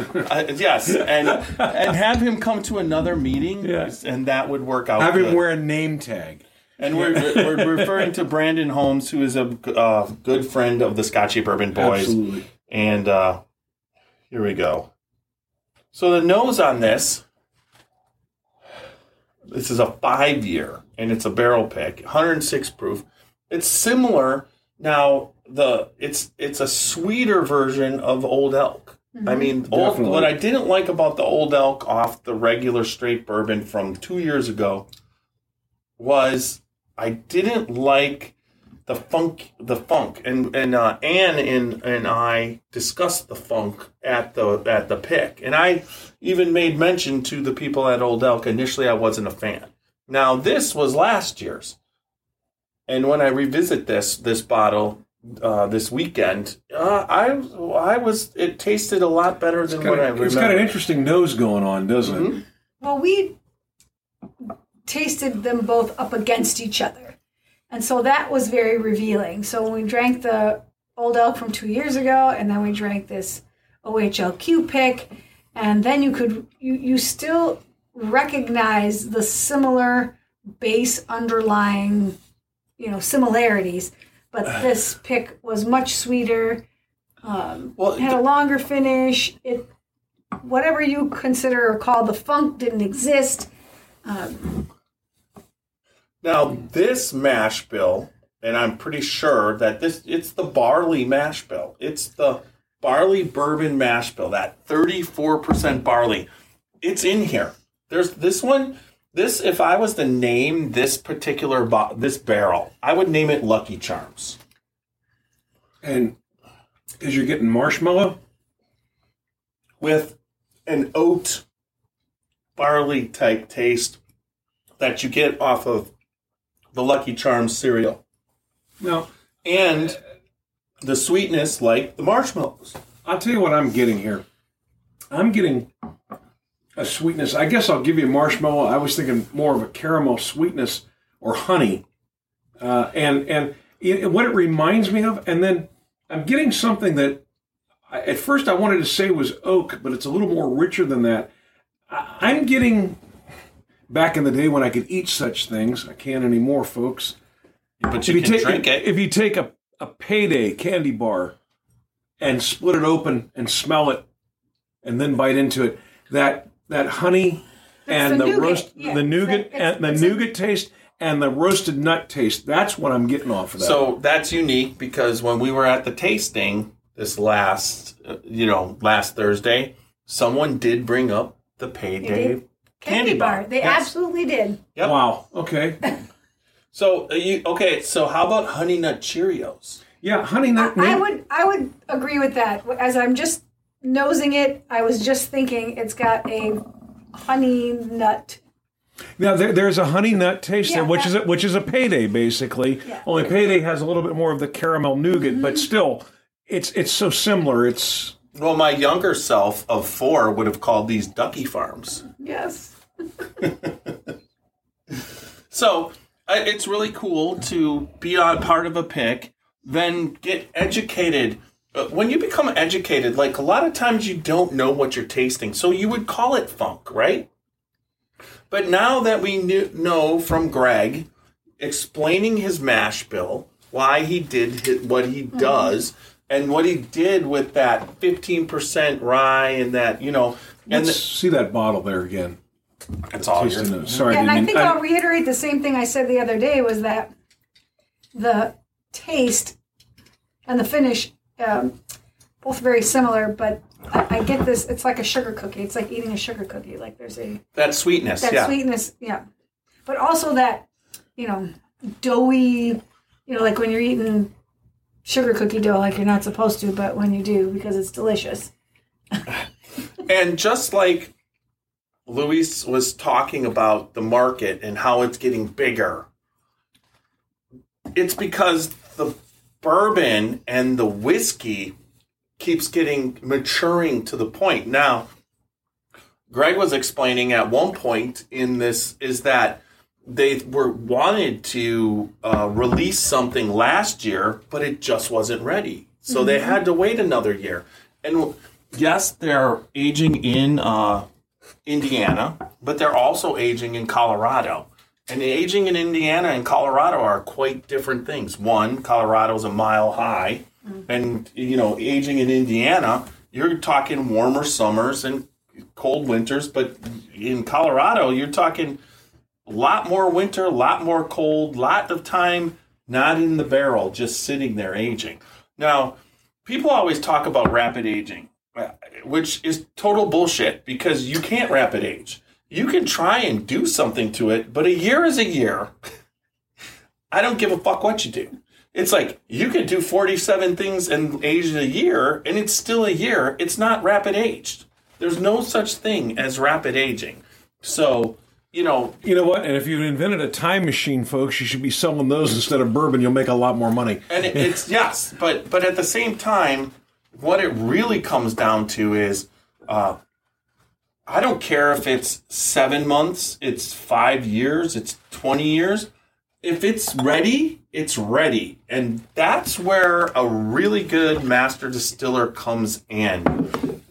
Yes, and have him come to another meeting, yes. And that would work out. Have him wear a name tag. And we're referring to Brandon Holmes, who is a good friend of the Scotchy Bourbon Boys. Absolutely. And here we go. So the nose on this is a 5-year, and it's a barrel pick, 106 proof. It's similar. Now, it's a sweeter version of Old Elk. Mm-hmm. I mean, what I didn't like about the Old Elk off the regular straight bourbon from 2 years ago was... I didn't like the funk, and Ann and I discussed the funk at the pick, and I even made mention to the people at Old Elk. Initially, I wasn't a fan. Now, this was last year's, and when I revisit this bottle this weekend, it tasted a lot better than what I remember. It's got an interesting nose going on, doesn't mm-hmm. it? Well, we tasted them both up against each other. And so that was very revealing. So when we drank the Old Elk from 2 years ago, and then we drank this OHLQ pick, and then you still recognize the similar base underlying, similarities, but this pick was much sweeter. Had a longer finish. It, whatever you consider or call the funk, didn't exist. Now this mash bill, and I'm pretty sure that it's the barley mash bill. It's the barley bourbon mash bill. That 34% barley. It's in here. There's this one. This, if I was to name this particular this barrel, I would name it Lucky Charms. And because you're getting marshmallow with an oat barley type taste that you get off of the Lucky Charms cereal. No, and the sweetness like the marshmallows. I'll tell you what I'm getting here. I'm getting a sweetness. I guess I'll give you a marshmallow. I was thinking more of a caramel sweetness or honey. What it reminds me of, and then I'm getting something that at first I wanted to say was oak, but it's a little more richer than that. I'm getting, back in the day when I could eat such things, I can't anymore, folks. But you can drink it. If you take a Payday candy bar and split it open and smell it and then bite into it, that honey and the roast, the nougat, and the nougat taste and the roasted nut taste. That's what I'm getting off of that. So that's unique because when we were at the tasting this last Thursday, someone did bring up the Payday candy bar. They absolutely did. Yep. Wow. Okay. So how about Honey Nut Cheerios? Yeah, Honey Nut. I would agree with that. As I'm just nosing it, I was just thinking it's got a honey nut. Now there's a honey nut taste there, which is a Payday basically. Yeah. Only Payday has a little bit more of the caramel nougat, mm-hmm. but still, it's so similar. It's my younger self of 4 would have called these Ducky Farms. Yes. So it's really cool to be on part of a pick, then get educated. When you become educated, like a lot of times you don't know what you're tasting. So you would call it funk, right? But now that we know from Greg explaining his mash bill, why he did what he does, and what he did with that 15% rye and that, see that bottle there again. That's all you're doing. Sorry. Yeah, and I think I'll reiterate the same thing I said the other day was that the taste and the finish both very similar, but I get this. It's like a sugar cookie. It's like eating a sugar cookie. Like there's that sweetness. Sweetness, yeah. But also that, doughy, like when you're eating sugar cookie dough, like you're not supposed to, but when you do, because it's delicious. And just like Luis was talking about the market and how it's getting bigger, it's because the bourbon and the whiskey keeps maturing to the point. Now, Greg was explaining at one point in this is that they wanted to release something last year, but it just wasn't ready. So they had to wait another year. And yes, they're aging in Indiana, but they're also aging in Colorado. And the aging in Indiana and Colorado are quite different things. One, Colorado's a mile high. Mm-hmm. And, aging in Indiana, you're talking warmer summers and cold winters. But in Colorado, you're talking a lot more winter, a lot more cold, a lot of time not in the barrel, just sitting there aging. Now, people always talk about rapid aging, which is total bullshit because you can't rapid age. You can try and do something to it, but a year is a year. I don't give a fuck what you do. It's like you could do 47 things and age it a year, and it's still a year. It's not rapid aged. There's no such thing as rapid aging. So, You know what? And if you invented a time machine, folks, you should be selling those instead of bourbon. You'll make a lot more money. And it's yes, but at the same time, what it really comes down to is I don't care if it's 7 months, it's 5 years, it's 20 years. If it's ready, it's ready. And that's where a really good master distiller comes in.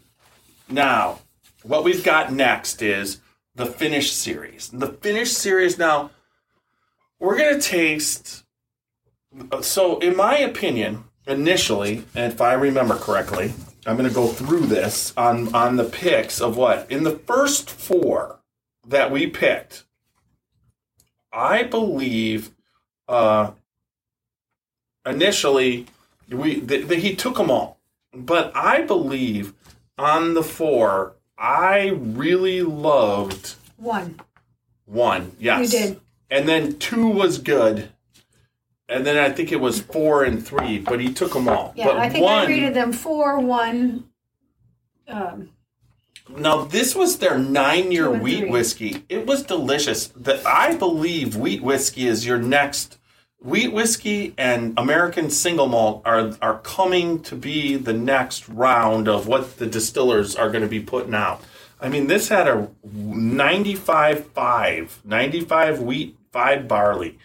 Now, what we've got next is the finish series. Now, we're going to taste So, in my opinion, initially, and if I remember correctly, I'm going to go through this on the picks of what? In the first four that we picked, I believe initially he took them all. But I believe on the four, I really loved... One, yes. You did. And then two was good. And then I think it was 4 and 3, but he took them all. Yeah, but I think I rated them 4, 1. Now, this was their 9-year wheat whiskey. It was delicious. I believe wheat whiskey is your next. Wheat whiskey and American single malt are coming to be the next round of what the distillers are going to be putting out. I mean, this had a 95 wheat, 5 barley.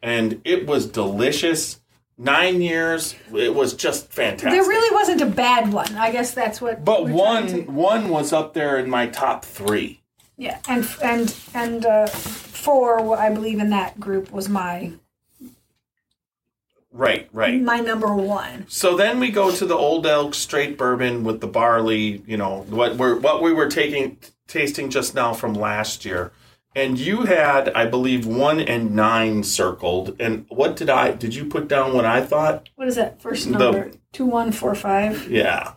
And it was delicious. 9 years, it was just fantastic. There really wasn't a bad one. I guess that's what. But one was up there in my top 3. Yeah, and 4, I believe, in that group was my. Right. My number 1. So then we go to the Old Elk straight bourbon with the barley. You know what we were tasting just now from last year. And you had, I believe, 1 and 9 circled. And what did you put down what I thought? What is that first number? 2, 1, 4, 5. Yeah.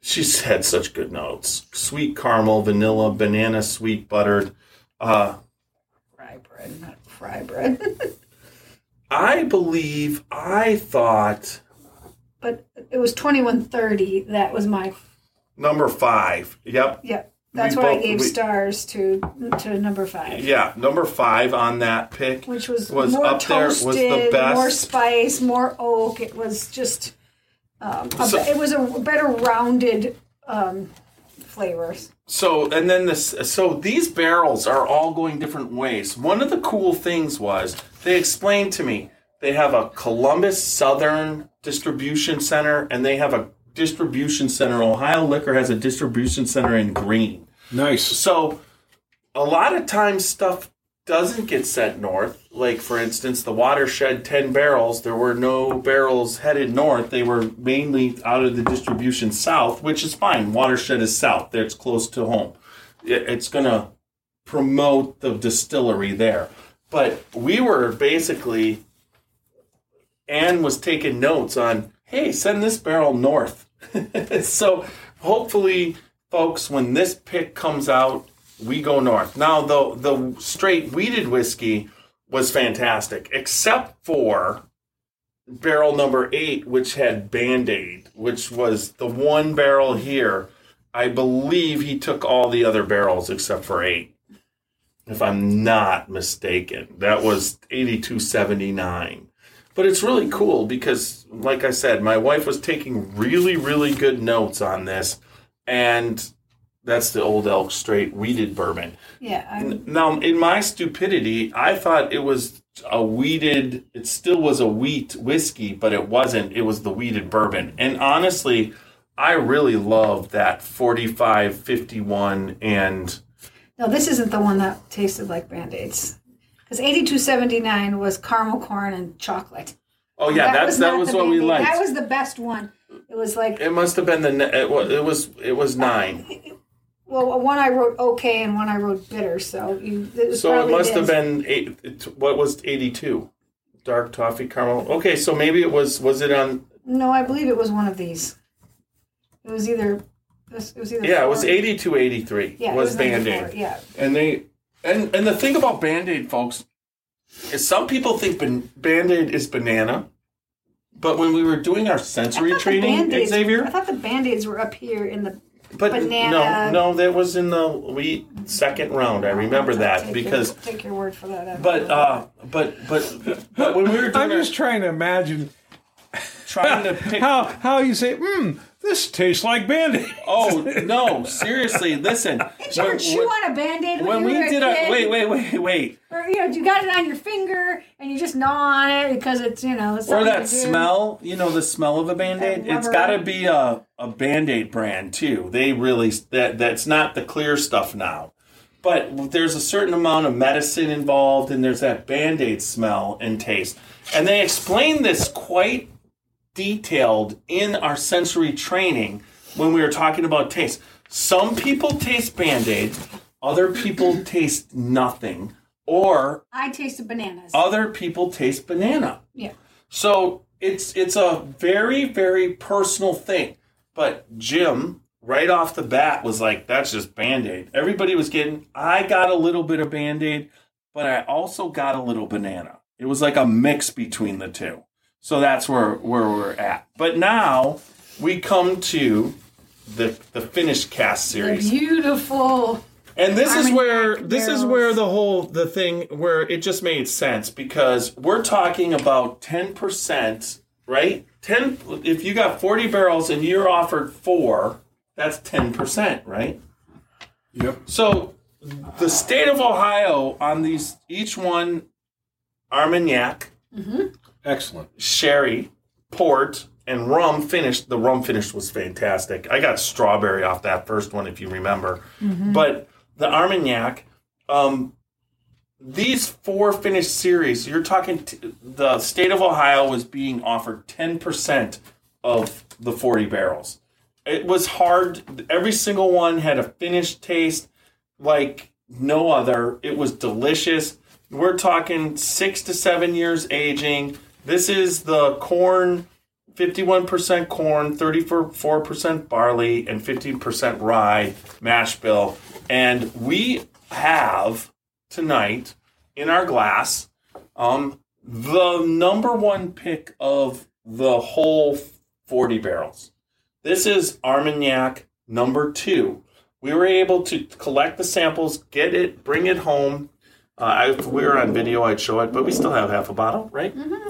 She's had such good notes. Sweet caramel, vanilla, banana, sweet buttered. Rye bread, not fry bread. I believe I thought. But it was 2130. That was my. Number 5. Yep. That's why I gave stars to number 5. Yeah, number 5 on that pick, which was more up toasted, there, was the best. More spice, more oak. It was just, it was a better rounded flavors. So and then these barrels are all going different ways. One of the cool things was they explained to me they have a Columbus Southern distribution center and they have a distribution center. Ohio Liquor has a distribution center in Green. Nice. So a lot of times stuff doesn't get sent north. Like, for instance, the Watershed 10 barrels, there were no barrels headed north. They were mainly out of the distribution south, which is fine. Watershed is south. It's close to home. It's going to promote the distillery there. But we were basically, Ann was taking notes on, hey, send this barrel north. So hopefully, folks, when this pick comes out, we go north. Now, the straight wheated whiskey was fantastic, except for barrel number 8, which had Band-Aid, which was the one barrel here. I believe he took all the other barrels except for 8, if I'm not mistaken. That was 8279. But it's really cool because, like I said, my wife was taking really, really good notes on this, and that's the Old Elk straight wheated bourbon. Yeah. Now, in my stupidity, I thought it was a wheated. It still was a wheat whiskey, but it wasn't. It was the wheated bourbon. And honestly, I really loved that 45, 51, and. No, this isn't the one that tasted like Band-Aids. Because 8279 was caramel corn and chocolate. Oh yeah, that was what we liked. That was the best one. It was like it must have been it was 9. Well, one I wrote okay and one I wrote bitter. So it must have been 8. What was 82? Dark toffee caramel. Okay, so maybe it was it on? No, I believe it was one of these. It was either. Yeah, 4. It was 8283. Yeah, was Band-Aid. Yeah, and they. And the thing about Band-Aid, folks, is some people think Band-Aid is banana, but when we were doing our sensory training, Xavier, I thought the Band-Aids were up here in the banana. No, that was in the second round. I remember that because take your word for that. But when we were doing, I'm just trying to imagine. Trying to pick how you say, this tastes like Band-Aid. Oh, no, seriously, listen. Did you ever chew on a Band-Aid when you were a kid? Wait. Or, you got it on your finger, and you just gnaw on it because it's, it's something. Or that smell, the smell of a Band-Aid. It's got to be a Band-Aid brand, too. They really, that's not the clear stuff now. But there's a certain amount of medicine involved, and there's that Band-Aid smell and taste. And they explain this quite detailed in our sensory training when we were talking about taste. Some people taste Band-Aid, other people taste nothing, or... I tasted bananas. Other people taste banana. Yeah. So it's a very, very personal thing. But Jim... right off the bat was like, that's just Band-Aid. Everybody was getting, I got a little bit of Band-Aid, but I also got a little banana. It was like a mix between the two. So that's where we're at. But now we come to the finished cast series. The beautiful. And this is where the thing where it just made sense, because we're talking about 10%, right? 10, if you got 40 barrels and you're offered 4, that's 10%, right? Yep. So the state of Ohio on these, each one, Armagnac, mm-hmm. Excellent, sherry, port, and rum finished. The rum finish was fantastic. I got strawberry off that first one, if you remember. Mm-hmm. But the Armagnac, these 4 finished series, you're talking the state of Ohio was being offered 10% of the 40 barrels. It was hard. Every single one had a finished taste like no other. It was delicious. We're talking 6 to 7 years aging. This is the corn, 51% corn, 34% barley, and 15% rye mash bill. And we have tonight in our glass the number one pick of the whole 40 barrels. This is Armagnac number 2. We were able to collect the samples, get it, bring it home. If we were on video, I'd show it, but we still have half a bottle, right? Mm-hmm.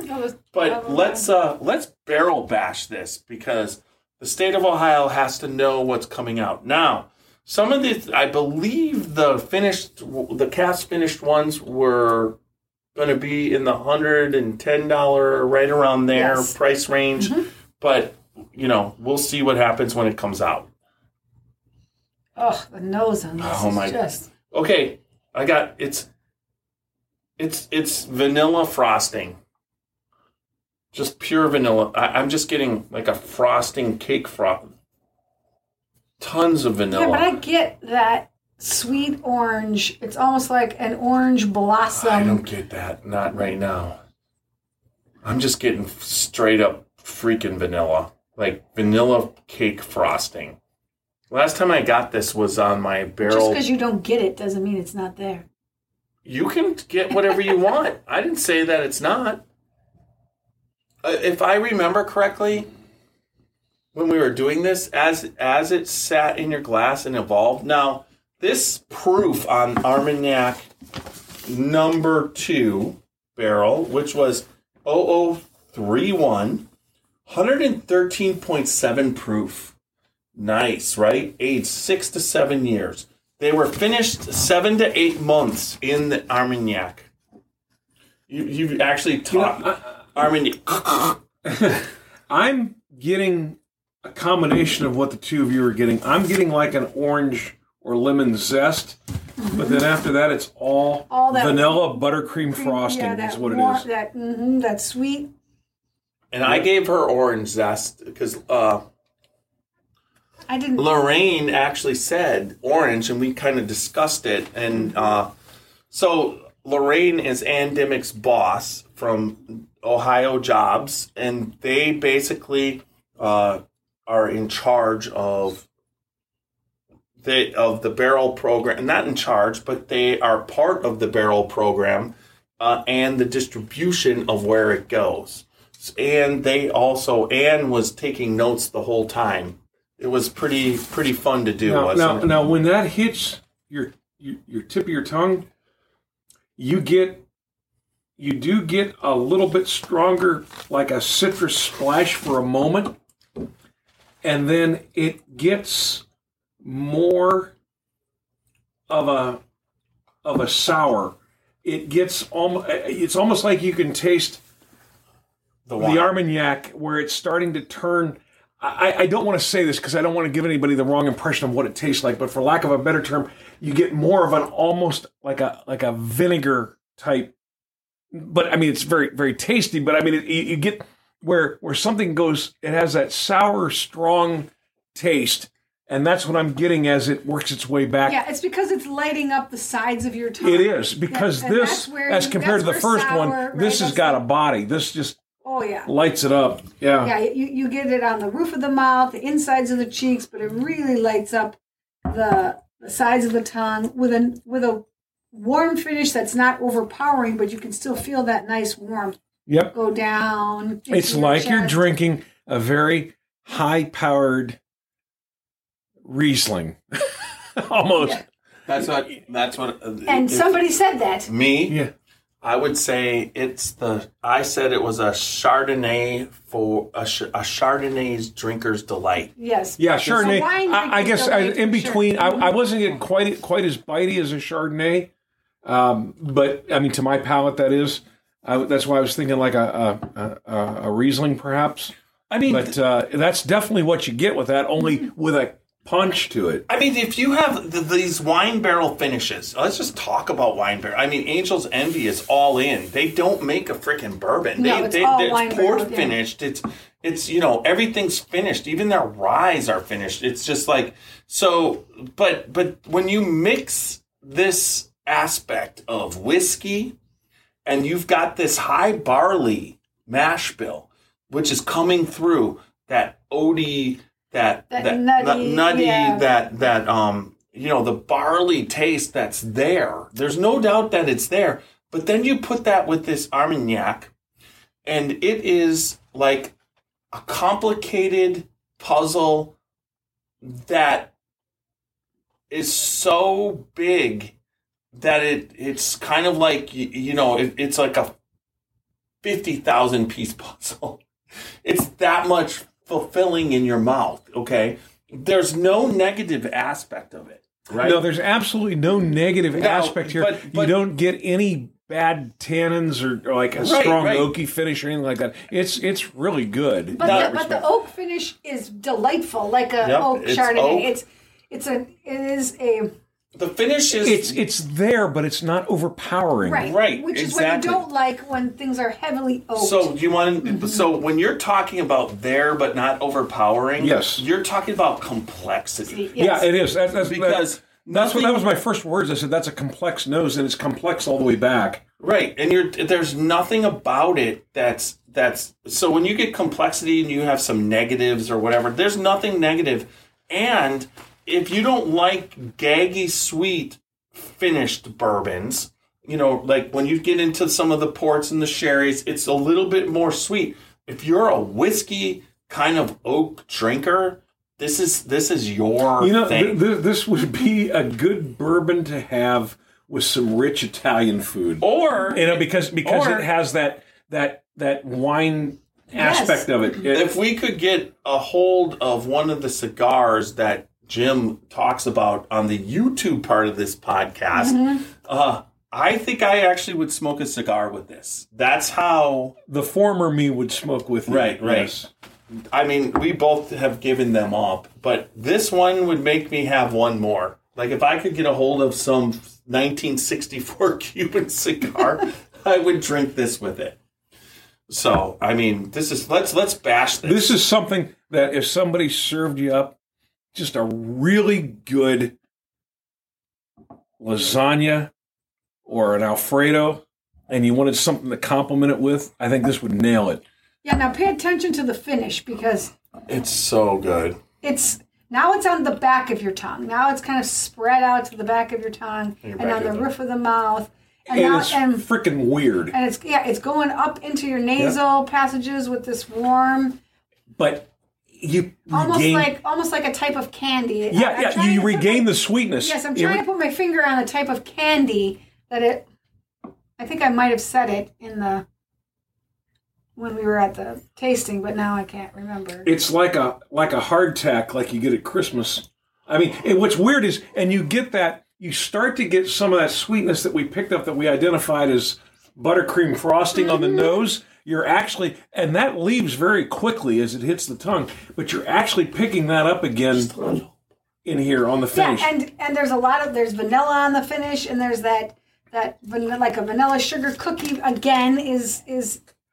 But let's barrel bash this, because the state of Ohio has to know what's coming out. Now, some of these, I believe the cast finished ones were going to be in the $110, right around there, yes, price range. Mm-hmm. But... you know, we'll see what happens when it comes out. Oh, the nose on this is just... okay, I got... It's vanilla frosting. Just pure vanilla. I'm just getting like a frosting cake froth. Tons of vanilla. Yeah, but I get that sweet orange. It's almost like an orange blossom. I don't get that. Not right now. I'm just getting straight up freaking vanilla. Like vanilla cake frosting. Last time I got this was on my barrel. Just because you don't get it doesn't mean it's not there. You can get whatever you want. I didn't say that it's not. If I remember correctly, when we were doing this, as it sat in your glass and evolved. Now, this proof on Armagnac number 2 barrel, which was 0031. 113.7 proof. Nice, right? Aged 6 to 7 years. They were finished 7 to 8 months in the Armagnac. You've actually talked Armagnac. I'm getting a combination of what the two of you are getting. I'm getting like an orange or lemon zest, mm-hmm. But then after that, it's all that vanilla buttercream frosting is what it is. That, mm-hmm, that sweet. And I gave her orange zest because I didn't. Lorraine actually said orange, and we kind of discussed it. And so Lorraine is Ann Dimmick's boss from Ohio Jobs, and they basically are in charge of the barrel program. Not in charge, but they are part of the barrel program and the distribution of where it goes. And they also, Anne was taking notes the whole time. It was pretty fun to do. Wasn't it? Now, when that hits your tip of your tongue, you do get a little bit stronger, like a citrus splash for a moment, and then it gets more of a sour. It gets almost. It's almost like you can taste the Armagnac, where it's starting to turn. I don't want to say this because I don't want to give anybody the wrong impression of what it tastes like, but for lack of a better term, you get more of an almost like a vinegar type. But I mean, it's very, very tasty. But I mean, you get where something goes. It has that sour, strong taste. And that's what I'm getting as it works its way back. Yeah, it's because it's lighting up the sides of your tongue. It is, because this, as compared to the first one, this has got a body. This just lights it up. Yeah, yeah. You get it on the roof of the mouth, the insides of the cheeks, but it really lights up the sides of the tongue with a warm finish that's not overpowering, but you can still feel that nice warmth. Yep. Go down. It's like you're drinking a very high-powered Riesling, almost. Yeah. That's what. And somebody said that. Me? Yeah. I would say I said it was a Chardonnay for a Chardonnay's drinker's delight. Yes. Yeah, Chardonnay. I guess in between, sure. I wasn't getting quite as bitey as a Chardonnay, but I mean, to my palate, that is. That's why I was thinking like a Riesling, perhaps. I mean, but that's definitely what you get with that, only with a punch to it. I mean, if you have these wine barrel finishes, let's just talk about wine barrel. I mean, Angel's Envy is all in. They don't make a freaking bourbon. No, it's port finished. Yeah. It's everything's finished. Even their ryes are finished. It's just like so. But when you mix this aspect of whiskey, and you've got this high barley mash bill, which is coming through that oaty. That nutty, yeah. The barley taste that's there. There's no doubt that it's there. But then you put that with this Armagnac, and it is like a complicated puzzle that is so big that it's kind of like, it's like a 50,000 piece puzzle. It's that much fulfilling in your mouth, okay? There's no negative aspect of it, right? No, there's absolutely no negative aspect here. But, you don't get any bad tannins or like a strong oaky finish or anything like that. It's really good. But the oak finish is delightful, like a oak Chardonnay. Oak. It is a... The finish is... It's there, but it's not overpowering. Right. Which is what you don't like when things are heavily oaked. So when you're talking about there, but not overpowering, yes, you're talking about complexity. Yes. Yeah, it is. That was my first words. I said, that's a complex nose, and it's complex all the way back. Right. And there's nothing about it that's... So when you get complexity and you have some negatives or whatever, there's nothing negative. And... if you don't like gaggy, sweet, finished bourbons, like when you get into some of the ports and the sherries, it's a little bit more sweet. If you're a whiskey kind of oak drinker, this is your thing. This would be a good bourbon to have with some rich Italian food, or because it has that wine. Aspect of it. If we could get a hold of one of the cigars that Jim talks about on the YouTube part of this podcast, I think I actually would smoke a cigar with this. That's how the former me would smoke with it. Right. Yes. I mean, we both have given them up, but this one would make me have one more. Like if I could get a hold of some 1964 Cuban cigar, I would drink this with it. So, I mean, this is let's bash this. This is something that if somebody served you up just a really good lasagna or an Alfredo and you wanted something to complement it with, I think this would nail it. Yeah, now pay attention to the finish because it's so good. Now it's on the back of your tongue. Now it's kind of spread out to the back of your tongue and on the roof of the mouth. And it's freaking weird. And it's going up into your nasal passages with this warm. But you almost like a type of candy. Yeah. You regain the sweetness. Yes, I'm trying to put my finger on the type of candy that it. I think I might have said it when we were at the tasting, but now I can't remember. It's like a hardtack, like you get at Christmas. I mean, what's weird is, and you get that. You start to get some of that sweetness that we picked up that we identified as buttercream frosting on the nose. you're actually, and that leaves very quickly as it hits the tongue, but you're actually picking that up again in here on the finish. Yeah, and there's a lot of, there's vanilla on the finish, and there's that like a vanilla sugar cookie again is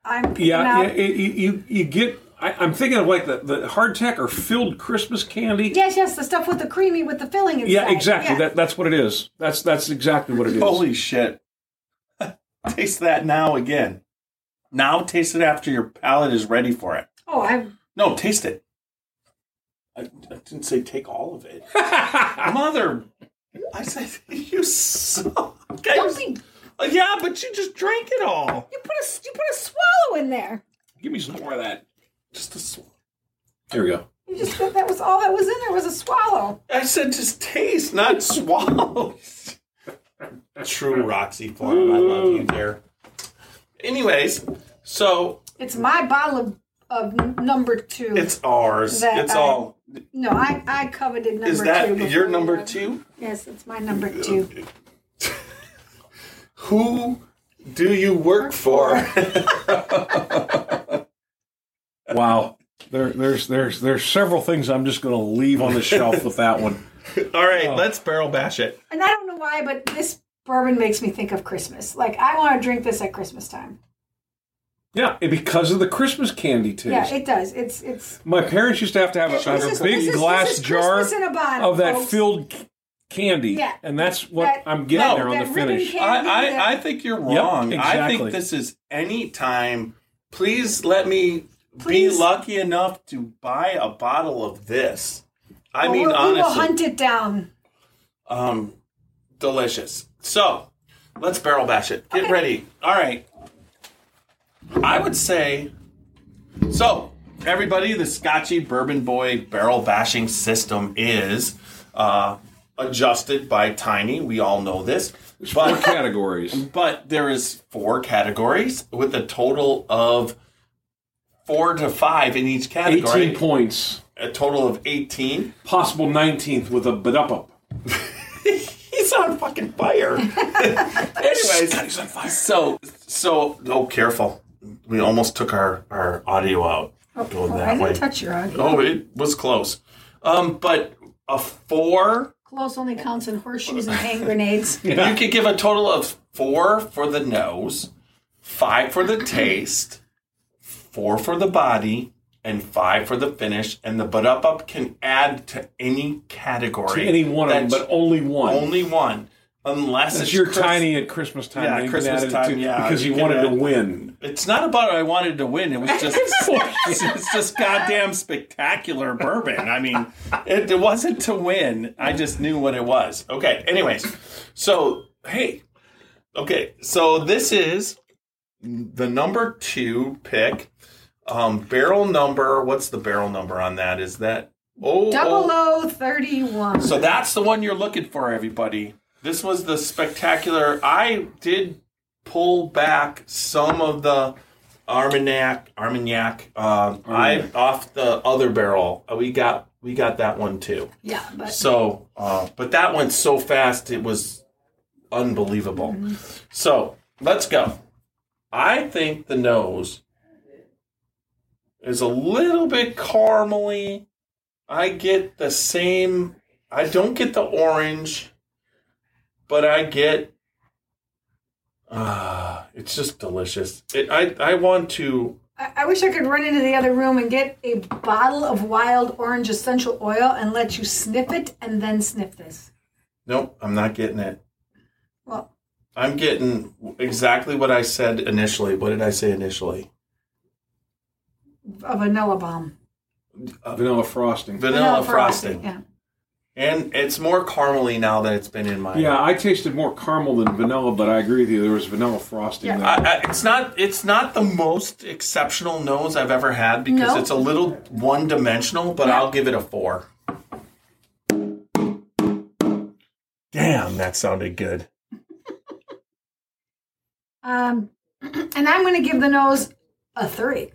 I'm picking out. Yeah, you get, I'm thinking of like the hardtack or filled Christmas candy. Yes, the stuff with the creamy, with the filling inside. Yeah, exactly. Yeah. That's what it is. That's exactly what it is. Holy shit. Taste that now again. Now taste it after your palate is ready for it. Oh, No, taste it. I didn't say take all of it. Mother, I said you suck. Yeah, but you just drank it all. You put a swallow in there. Give me some more of that. Just a swallow. There we go. You just said that was all that was in there was a swallow. I said just taste, not swallow. True Roxy form. I love you, dear. Anyways, so... It's my bottle of number two. It's ours. No, I coveted number two. Is that your number two? Yes, it's my number two. Who do you work for? Wow. There's several things I'm just going to leave on the shelf with that one. All right, let's barrel bash it. And I don't know why, but this bourbon makes me think of Christmas. Like, I want to drink this at Christmas time. Yeah, because of the Christmas candy taste. Yeah, it does. It's. My parents used to have a big glass jar of that filled candy, yeah. And that's what I'm getting there on the finish. I think you're wrong. Yep, exactly. I think this is any time. Please let me be lucky enough to buy a bottle of this. Honestly. We will hunt it down. Delicious. So, let's barrel bash it. Get ready. All right. I would say... So, everybody, the Scotchy Bourbon Boy barrel bashing system is adjusted by Tiny. We all know this. There's four categories. But there is four categories with a total of 4 to 5 in each category. 18 points. A total of 18. Possible 19th with a badump. He's on fucking fire. Anyways, God, he's on fire. So, careful. We almost took our audio out. I didn't touch your audio. Oh, it was close. But a 4. Close only counts in horseshoes and hand grenades. Yeah. You could give a total of 4 for the nose, 5 for the taste, 4 for the body, and 5 for the finish, and the but up can add to any category. To any one of them, but only one. Only one. Unless it's your Tiny at Christmas time. Yeah, Christmas time, because you wanted to win. It's not about I wanted to win. It was just it's just goddamn spectacular bourbon. I mean, it wasn't to win. I just knew what it was. Okay, anyways. So this is the number 2 pick. Barrel number, what's the barrel number on that? Is that 0031. So that's the one you're looking for, everybody. This was the spectacular. I did pull back some of the Armagnac. I off the other barrel. We got that one too. Yeah, but but that went so fast it was unbelievable. Mm-hmm. So let's go. I think the nose is a little bit caramely. I get the same. I don't get the orange, but I get. It's just delicious. I want to. I wish I could run into the other room and get a bottle of wild orange essential oil and let you sniff it and then sniff this. Nope, I'm not getting it. Well, I'm getting exactly what I said initially. What did I say initially? A vanilla bomb. Vanilla frosting. Vanilla frosting. Yeah. And it's more caramely now that it's been in my... Yeah, I tasted more caramel than vanilla, but I agree with you. There was vanilla frosting there. It's not the most exceptional nose I've ever had because it's a little one-dimensional, but I'll give it a 4. Damn, that sounded good. And I'm going to give the nose a 3.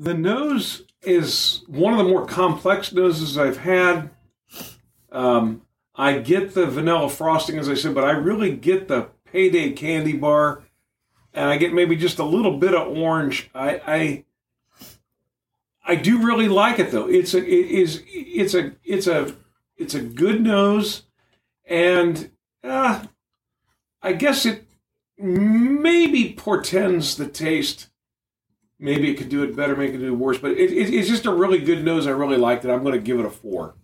The nose is one of the more complex noses I've had. I get the vanilla frosting, as I said, but I really get the payday candy bar. and I get maybe just a little bit of orange. I do really like it though. It's a good nose, and I guess it maybe portends the taste. Maybe it could do it better, maybe it could do it worse, but it's just a really good nose. I really liked it. I'm going to give it a 4.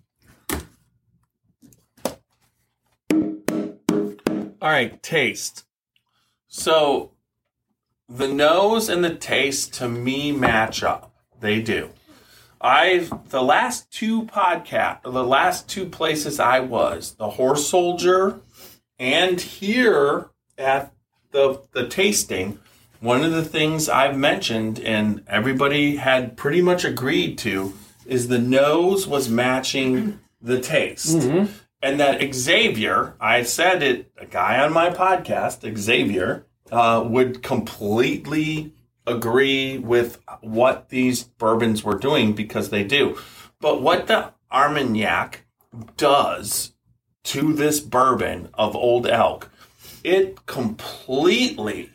All right, taste. So the nose and the taste to me match up. They do. The last two places I was, the Horse Soldier and here at the tasting, one of the things I've mentioned and everybody had pretty much agreed to is the nose was matching the taste. Mm-hmm. And that Xavier, I said it, a guy on my podcast, Xavier, would completely agree with what these bourbons were doing because they do. But what the Armagnac does to this bourbon of Old Elk, it completely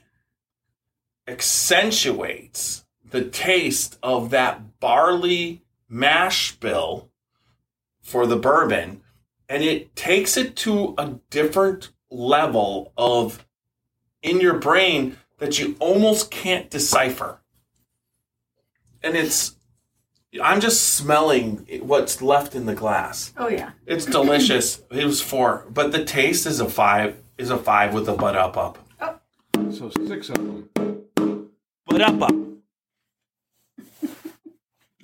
accentuates the taste of that barley mash bill for the bourbon, and it takes it to a different level of in your brain that you almost can't decipher. And I'm just smelling what's left in the glass. Oh yeah. It's delicious. It was 4, but the taste is a 5 with a butt up. Oh. So 6 of them. Butt up.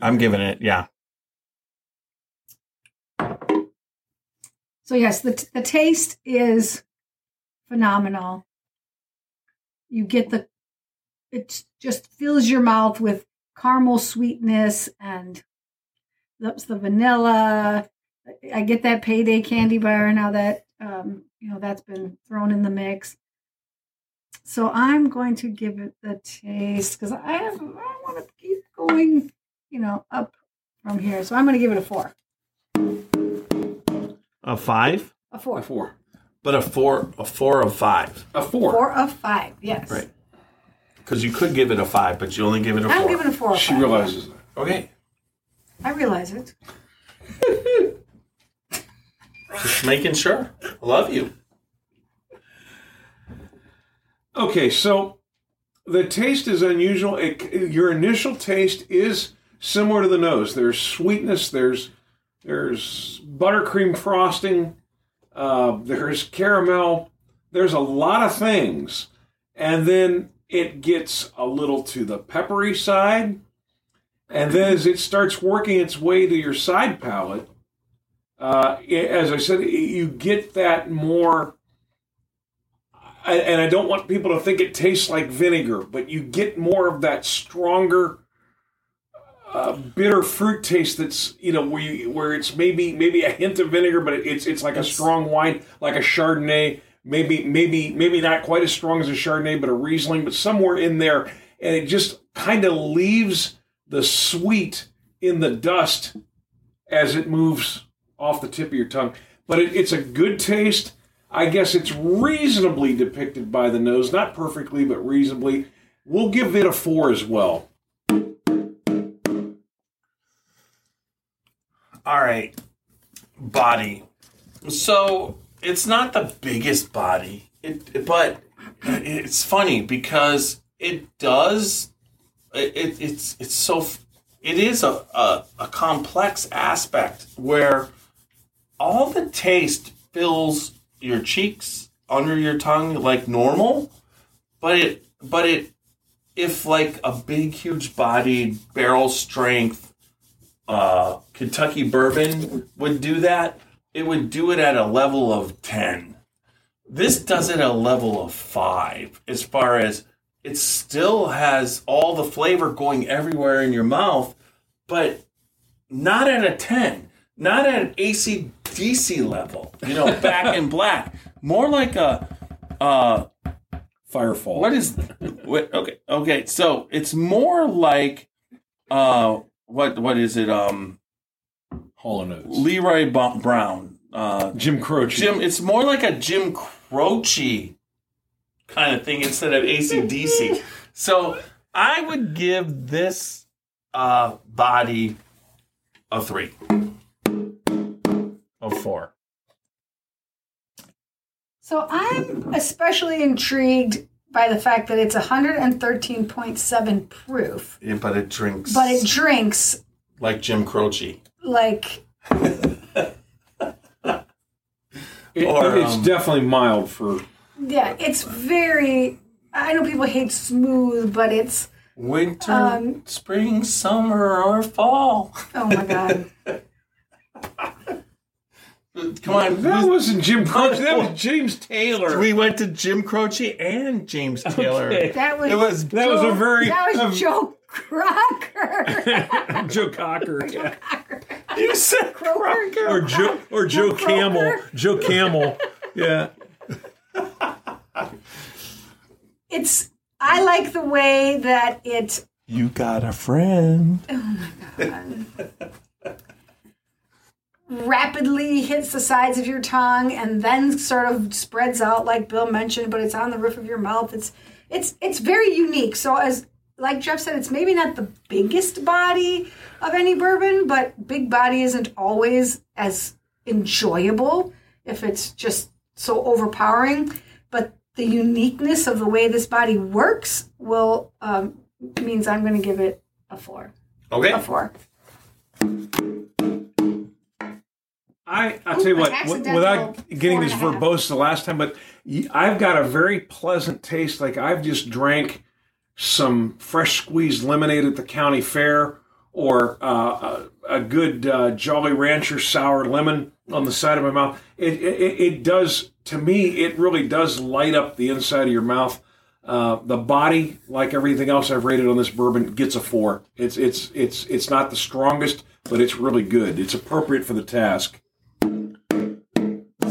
I'm giving it, yeah. So yes, the taste is phenomenal. You get it just fills your mouth with caramel sweetness and that's the vanilla. I get that Payday candy bar now that, that's been thrown in the mix. So I'm going to give it the taste because I want to keep going, up from here. So I'm going to give it a 4. A 5? A 4. A 4. But a 4 of 5. A 4. 4 of 5, yes. Right. Because you could give it a 5, but you only give it a 4. I'm giving it a 4 of 5. She realizes that. Okay. I realize it. Just making sure. I love you. Okay, so the taste is unusual. Your initial taste is similar to the nose. There's sweetness. There's buttercream frosting. There's caramel. There's a lot of things. And then it gets a little to the peppery side. And then as it starts working its way to your side palate, as I said, you get that more. And I don't want people to think it tastes like vinegar, but you get more of that stronger bitter fruit taste that's, where it's maybe a hint of vinegar, but it's like a strong wine, like a Chardonnay, maybe not quite as strong as a Chardonnay, but a Riesling, but somewhere in there. And it just kind of leaves the sweet in the dust as it moves off the tip of your tongue. But it's a good taste. I guess it's reasonably depicted by the nose, not perfectly, but reasonably. We'll give it a 4 as well. All right, body. So it's not the biggest body, but it's funny because it does. It is a complex aspect where all the taste fills your cheeks under your tongue like normal, but if like a big huge bodied barrel strength. Kentucky bourbon would do that. It would do it at a level of 10. This does it at a level of 5, as far as it still has all the flavor going everywhere in your mouth, but not at a 10, not at an AC/DC level, Back in Black. More like a Firefall. What is okay, so it's more like What is it? Hall & Oates. Leroy Brown. Jim Croce. It's more like a Jim Croce kind of thing instead of AC/DC. So I would give this body a 3. A 4. So I'm especially intrigued by the fact that it's 113.7 proof. Yeah, but it drinks. Like Jim Croce. Like. It's definitely mild for. Yeah, it's very. I know people hate smooth, but it's. Winter, spring, summer, or fall. Oh my God. Come on. That wasn't Jim Croce. That was James Taylor. We went to Jim Croce and James Taylor. Okay. That was Joe Crocker. Joe Cocker. Yeah. You said Crocker. Or Joe Camel. Joe Camel. Yeah. I like the way that it... You got a friend. Oh my God. Rapidly hits the sides of your tongue and then sort of spreads out like Bill mentioned, but it's on the roof of your mouth. It's very unique. So as like Jeff said, it's maybe not the biggest body of any bourbon, but big body isn't always as enjoyable if it's just so overpowering. But the uniqueness of the way this body works will means I'm going to give it a 4. Okay. A 4. I'll tell you what, without getting this verbose the last time, but I've got a very pleasant taste. Like I've just drank some fresh squeezed lemonade at the county fair or a good Jolly Rancher sour lemon on the side of my mouth. It does, to me, it really does light up the inside of your mouth. The body, like everything else I've rated on this bourbon, gets a 4. It's not the strongest, but it's really good. It's appropriate for the task.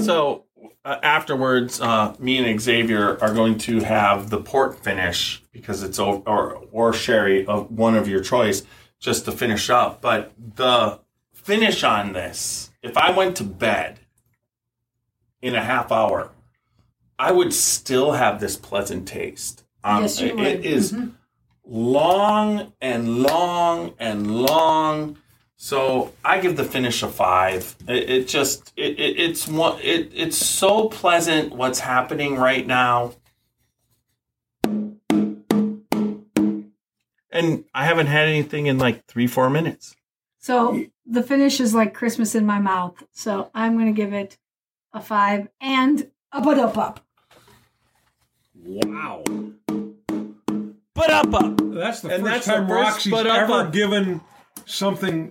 So afterwards, me and Xavier are going to have the port finish because it's or sherry of one of your choice just to finish up. But the finish on this, if I went to bed in a half hour, I would still have this pleasant taste. Yes, you would. It is long and long and long. So I give the finish a 5. It's so pleasant what's happening right now. And I haven't had anything in like 3-4 minutes. So the finish is like Christmas in my mouth. So I'm going to give it a 5 and a ba-da-bup. Wow. Ba-da-bup. That's the first time Roxy's ever given something...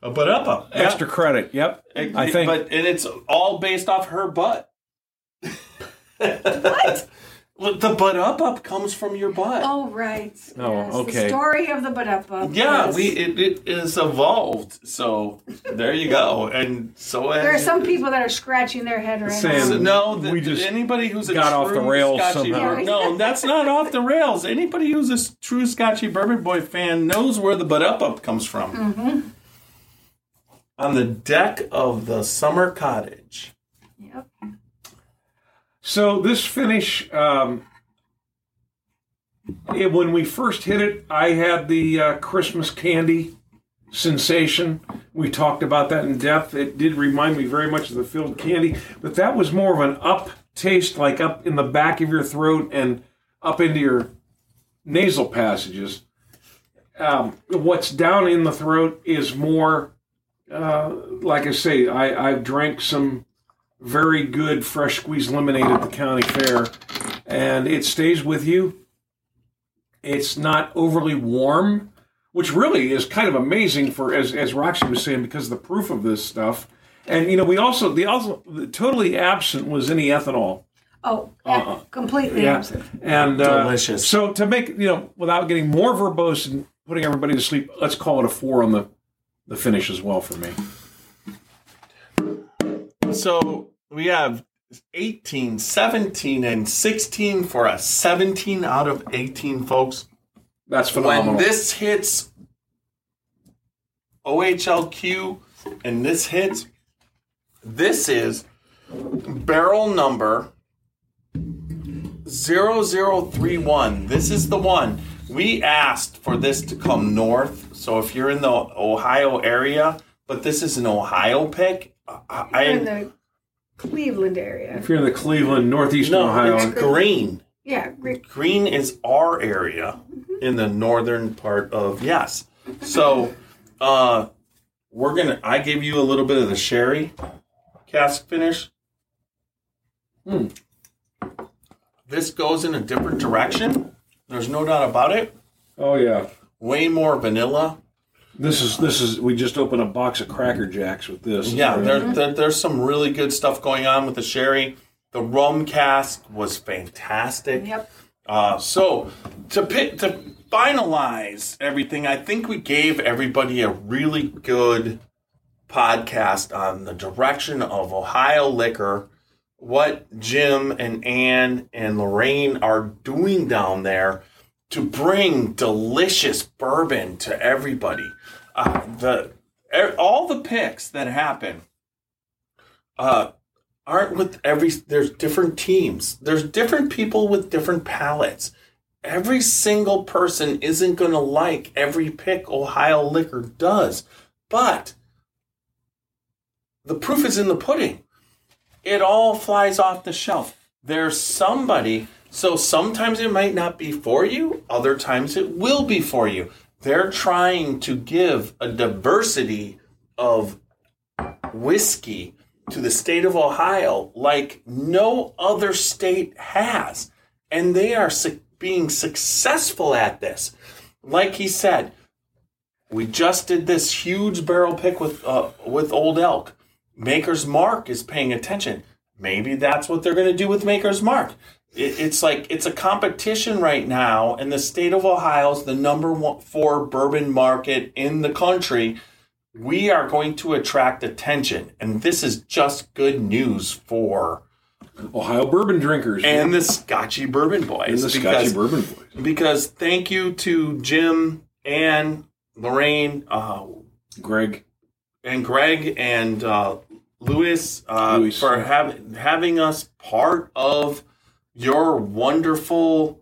But up, extra credit. Yep, I think. And it's all based off her butt. What? The butt up comes from your butt. Oh right. Oh yes. Okay. The story of the butt up. Yeah, yes. It is evolved. So there you go. And so there are some people that are scratching their head right now. So, anybody who's got off the rails somehow. No, that's not off the rails. Anybody who's a true Scotchy Bourbon Boy fan knows where the butt up comes from. Mm-hmm. On the deck of the summer cottage. Yep. So this finish, when we first hit it, I had the Christmas candy sensation. We talked about that in depth. It did remind me very much of the filled candy, but that was more of an up taste, like up in the back of your throat and up into your nasal passages. What's down in the throat is more... like I say, I drank some very good fresh squeezed lemonade at the county fair, and it stays with you. It's not overly warm, which really is kind of amazing for, as Roxy was saying, because of the proof of this stuff. And, we also, totally absent was any ethanol. Oh, completely absent. And delicious. So to make, without getting more verbose and putting everybody to sleep, let's call it a 4 on the finish as well for me. So we have 18, 17, and 16 for a 17 out of 18, folks. That's phenomenal. When this hits OHLQ and this is barrel number 0031. This is the one. We asked for this to come north. So if you're in the Ohio area, but this is an Ohio pick. If you're in the Cleveland area. If you're in the Cleveland, northeastern Ohio. It's green. Yeah. Green is our area in the northern part of, yes. So we're going to, I gave you a little bit of the sherry cask finish. This goes in a different direction. There's no doubt about it. Oh, yeah. Way more vanilla. This is. We just opened a box of Cracker Jacks with this. Yeah, there's some really good stuff going on with the sherry. The rum cask was fantastic. Yep. So to finalize everything, I think we gave everybody a really good podcast on the direction of Ohio liquor, what Jim and Ann and Lorraine are doing down there to bring delicious bourbon to everybody. All the picks that happen aren't with every... There's different teams. There's different people with different palates. Every single person isn't going to like every pick Ohio Liquor does. But the proof is in the pudding. It all flies off the shelf. There's somebody... So sometimes it might not be for you. Other times it will be for you. They're trying to give a diversity of whiskey to the state of Ohio like no other state has. And they are being successful at this. Like he said, we just did this huge barrel pick with Old Elk. Maker's Mark is paying attention. Maybe that's what they're going to do with Maker's Mark. It's like it's a competition right now, and the state of Ohio is the number 4 bourbon market in the country. We are going to attract attention, and this is just good news for Ohio bourbon drinkers and the Scotchy Bourbon Boys. Because thank you to Jim, Ann, Lorraine, Greg, and Luis for having us part of your wonderful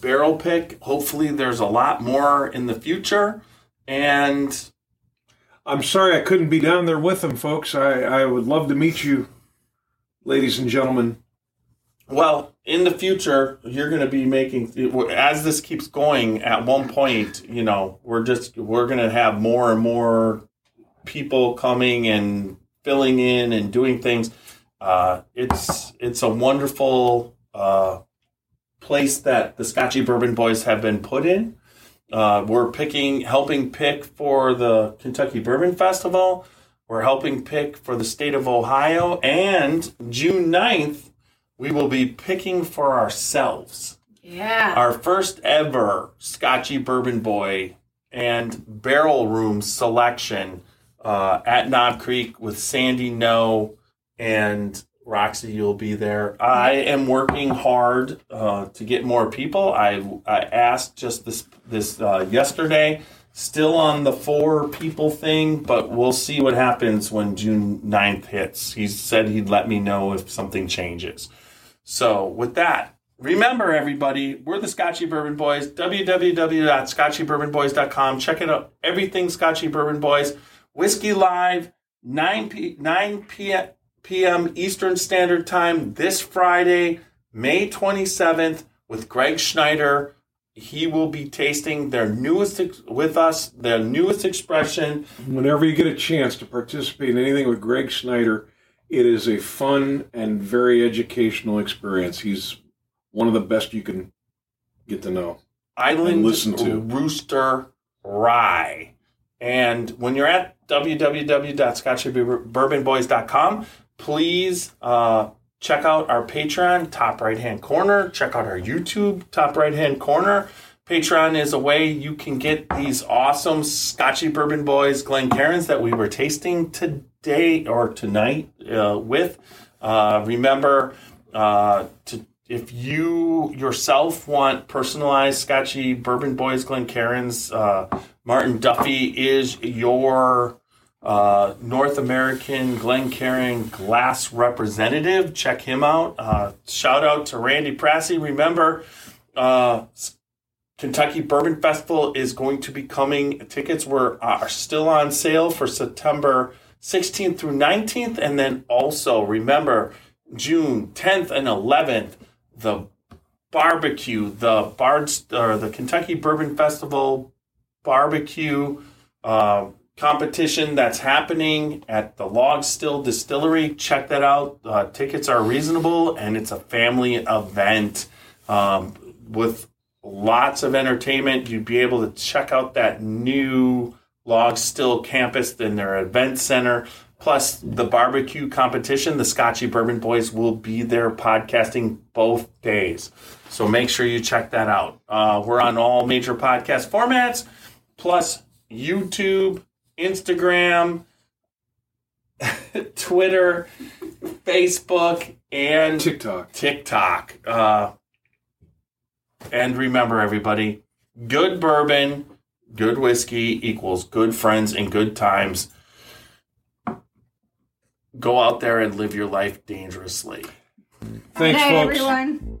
barrel pick. Hopefully there's a lot more in the future. And I'm sorry I couldn't be down there with them, folks. I would love to meet you, ladies and gentlemen. Well, in the future, you're going to be making, as this keeps going, at one point, we're going to have more and more people coming and filling in and doing things. It's a wonderful... place that the Scotchy Bourbon Boys have been put in. We're helping pick for the Kentucky Bourbon Festival. We're helping pick for the state of Ohio. And June 9th, we will be picking for ourselves. Yeah. Our first ever Scotchy Bourbon Boy and Barrel Room selection at Knob Creek with Sandy No and... Roxy, you'll be there. I am working hard to get more people. I asked just this yesterday, still on the 4 people thing, but we'll see what happens when June 9th hits. He said he'd let me know if something changes. So with that, remember everybody, we're the Scotchy Bourbon Boys, www.scotchybourbonboys.com. Check it out. Everything Scotchy Bourbon Boys. Whiskey Live, 9 p.m. Eastern Standard Time this Friday, May 27th, with Greg Schneider. He will be tasting their newest with us, their newest expression. Whenever you get a chance to participate in anything with Greg Schneider, it is a fun and very educational experience. He's one of the best you can get to know. Island listen to Rooster Rye. And when you're at www.scotchybourbonboys.com, please check out our Patreon, top right-hand corner. Check out our YouTube, top right-hand corner. Patreon is a way you can get these awesome Scotchy Bourbon Boys Glencairns that we were tasting today or tonight with. Remember, if you yourself want personalized Scotchy Bourbon Boys Glencairns, Martin Duffy is your North American Glencairn glass representative. Check him out. Shout out to Randy Prassi. Remember, Kentucky Bourbon Festival is going to be coming. Tickets are still on sale for September 16th through 19th. And then also, remember, June 10th and 11th, the barbecue, the Kentucky Bourbon Festival barbecue competition that's happening at the Log Still Distillery. Check that out. Tickets are reasonable, and it's a family event with lots of entertainment. You'd be able to check out that new Log Still campus and their event center. Plus, the barbecue competition, the Scotchy Bourbon Boys will be there podcasting both days. So make sure you check that out. We're on all major podcast formats, plus YouTube, Instagram, Twitter, Facebook, and TikTok. And remember, everybody, good bourbon, good whiskey equals good friends and good times. Go out there and live your life dangerously. Thanks, hey, folks. Everyone.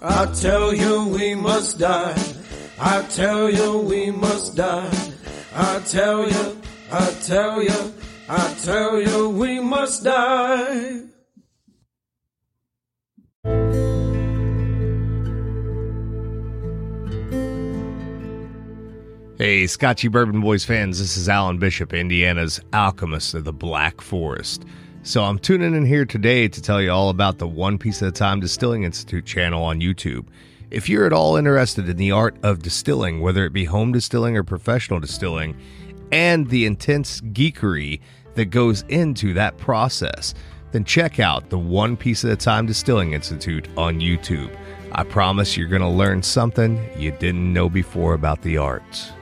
I tell you we must die. I tell you we must die. I tell you, I tell you, I tell you we must die. Hey, Scotchy Bourbon Boys fans, this is Alan Bishop, Indiana's alchemist of the Black Forest. So I'm tuning in here today to tell you all about the One Piece at a Time Distilling Institute channel on YouTube. If you're at all interested in the art of distilling, whether it be home distilling or professional distilling, and the intense geekery that goes into that process, then check out the One Piece at a Time Distilling Institute on YouTube. I promise you're going to learn something you didn't know before about the arts.